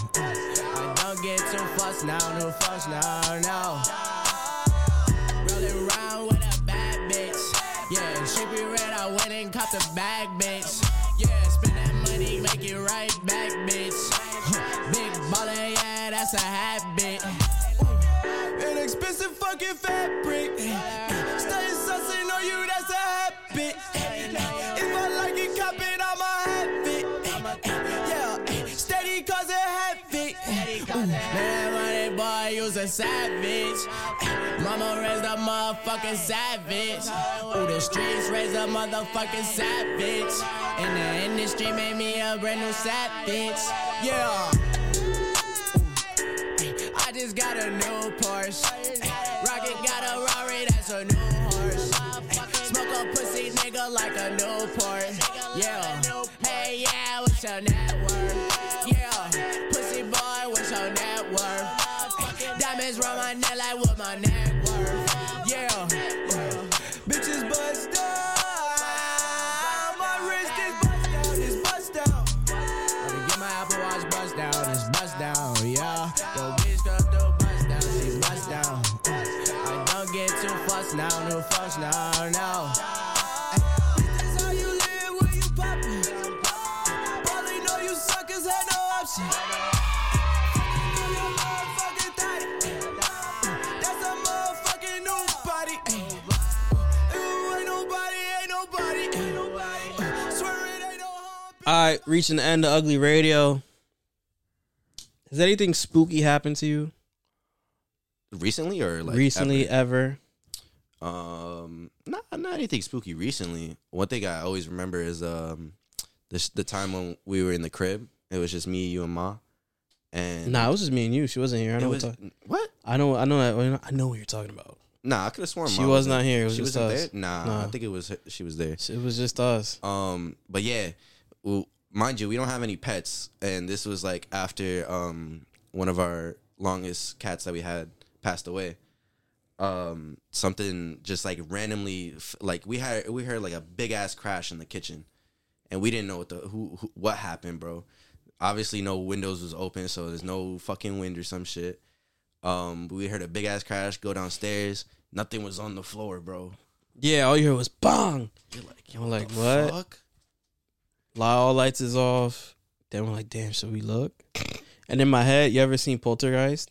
I don't get too fussed now. No fuss now. No. I went and copped a bag, bitch. Yeah, spend that money, make it right back, bitch. Big baller, yeah, that's a habit. An expensive fucking fabric. Stay sussing on you, that's a habit. If I like it, cop it, I'ma have it. Yeah, steady cause it havoc. Man, that money boy, you's a savage. Mama raised a motherfucking savage. Ooh, the streets raised a motherfucking savage. And the industry made me a brand new savage. Yeah. I just got a new Porsche. Rocket got a Rari, that's a new horse. Smoke a pussy nigga like a Newport. Yeah. Hey, yeah, what's your net worth? Yeah. Pussy boy, what's your net worth? Diamonds round my neck like what my Yeah, yeah. Bitches bust down. My wrist is bust down. It's bust down. Gotta get my Apple Watch bust down. It's bust down. Yeah. Yo, bitch, though, bust down. She bust down. I don't get too fussed now. No fuss now. No. This how you live when you poppin'. Probably know you suckers had no option. Alright, reaching the end of Ugly Radio. Has anything spooky happened to you? Recently or like recently ever? Not anything spooky recently. One thing I always remember is the time when we were in the crib. It was just me, you, and Ma. And it was just me and you. She wasn't here. What? I know what you're talking about. Nah, I could have sworn she was not here. It was she just us. There? Nah, I think it was she was there. It was just us. But yeah. Well, mind you, we don't have any pets, and this was like after one of our longest cats that we had passed away. Something just like randomly, like we heard like a big ass crash in the kitchen, and we didn't know what happened, bro. Obviously, no windows was open, so there's no fucking wind or some shit. We heard a big ass crash. Go downstairs, nothing was on the floor, bro. Yeah, all you heard was bang. You're like, what? The fuck? All lights is off. Then we're like, damn, should we look? And in my head, you ever seen Poltergeist?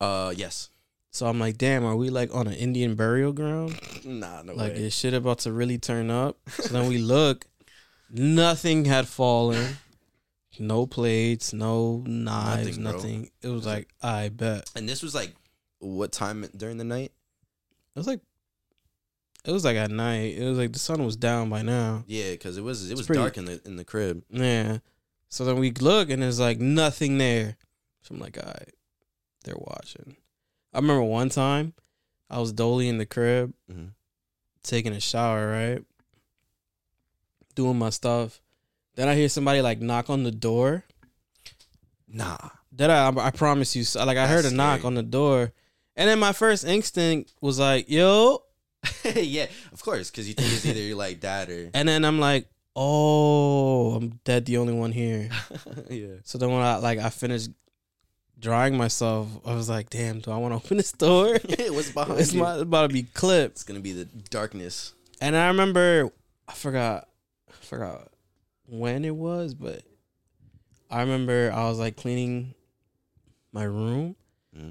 Yes. So I'm like, damn, are we like on an Indian burial ground? Nah, no way. Like, is shit about to really turn up? So then we look. Nothing had fallen. No plates, no knives, nothing. It was like, I bet. And this was like, what time during the night? It was like at night. It was like the sun was down by now. Yeah, because it was pretty dark in the crib. Yeah. So then we look and there's like nothing there. So I'm like, all right, they're watching. I remember one time I was dolly in the crib, taking a shower, right? Doing my stuff. Then I hear somebody like knock on the door. Nah. I promise you, like I heard a knock on the door. And then my first instinct was like, yo. Yeah, of course, because you think it's either you're like dad or. And then I'm like, oh, I'm dead, the only one here. Yeah. So then when I finished drying myself, I was like, damn, do I want to open this door? What's behind you? It's about to be clipped. It's gonna be the darkness. And I remember, I forgot when it was, but I remember I was like cleaning my room,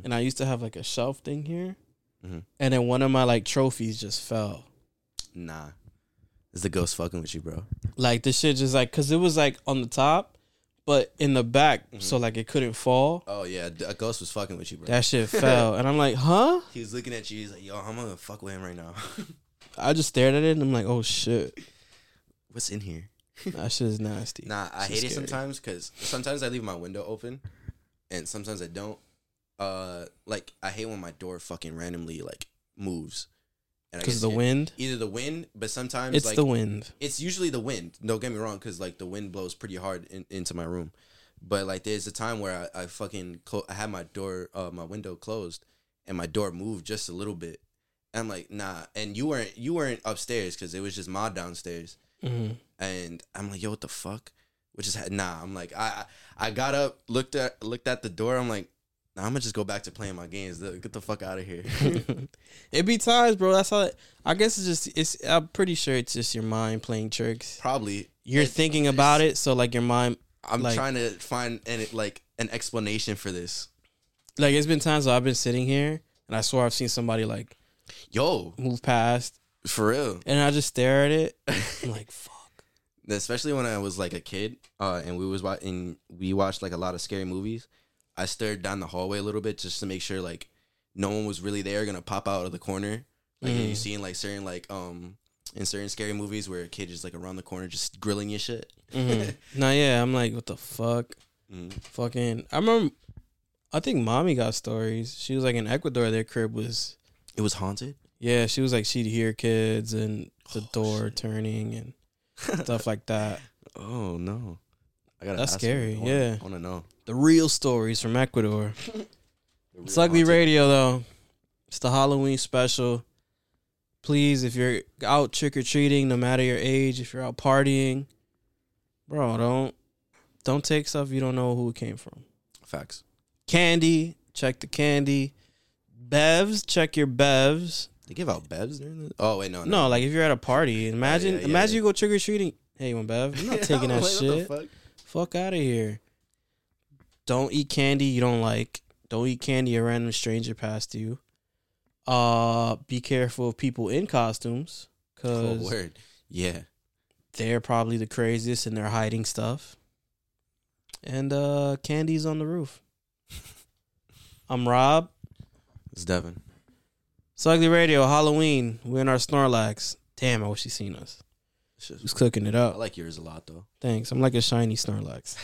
and I used to have like a shelf thing here. And then one of my like trophies just fell. Nah, it's the ghost fucking with you, bro. Like the shit just like, cause it was like on the top, but in the back, so like it couldn't fall. Oh yeah, a ghost was fucking with you, bro. That shit fell, and I'm like, huh? He was looking at you. He's like, yo, I'm gonna fuck with him right now. I just stared at it, and I'm like, oh shit, what's in here? That shit is nasty. Nah, I hate it sometimes, cause sometimes I leave my window open, and sometimes I don't. Like I hate when my door fucking randomly like moves, because the wind. Either the wind, but sometimes it's like, the wind. It's usually the wind. Don't get me wrong, because like the wind blows pretty hard into my room. But like there's a time where I had my door, my window closed, and my door moved just a little bit. And I'm like, nah. And you weren't upstairs because it was just Ma downstairs. And I'm like, yo, what the fuck? Which is I'm like, I got up, looked at the door. I'm like, nah, I'm gonna just go back to playing my games. Get the fuck out of here. It be times, bro. That's how. I guess it's just. I'm pretty sure it's just your mind playing tricks. Probably. You're thinking about it, so like your mind. I'm like, trying to find an explanation for this. Like it's been times where I've been sitting here and I swear I've seen somebody like, yo, move past for real, and I just stare at it. I'm like, fuck. Especially when I was like a kid, and we watched like a lot of scary movies. I stared down the hallway a little bit just to make sure like no one was really there gonna pop out of the corner. Like you've seen like certain in certain scary movies where a kid is like around the corner just grilling your shit. Nah, yeah, I'm like, what the fuck? Fucking, I remember. I think mommy got stories. She was like in Ecuador. Their crib was. It was haunted. Yeah, she was like she'd hear kids and the door shit. Turning and stuff like that. Oh no. That's scary. I want to know the real stories from Ecuador. It's Ugly Radio, though. It's the Halloween special. please, if you're out trick-or-treating, no matter your age, if you're out partying, bro, don't take stuff you don't know who it came from. Facts. Candy, check the candy. Bevs, check your bevs. They give out bevs during the... Oh, wait, no. No, like if you're at a party, imagine you go trick-or-treating. Hey, you want bev? I'm not taking that shit. What the fuck out of here. Don't eat candy you don't like. Don't eat candy a random stranger passed you. Be careful of people in costumes, cause they're probably the craziest and they're hiding stuff. And candy's on the roof. I'm Rob. It's Devin. It's Ugly Radio. Halloween. We're in our Snorlax. Damn, I wish you seen us. Who's cooking it up? I like yours a lot though. Thanks. I'm like a shiny Snorlax.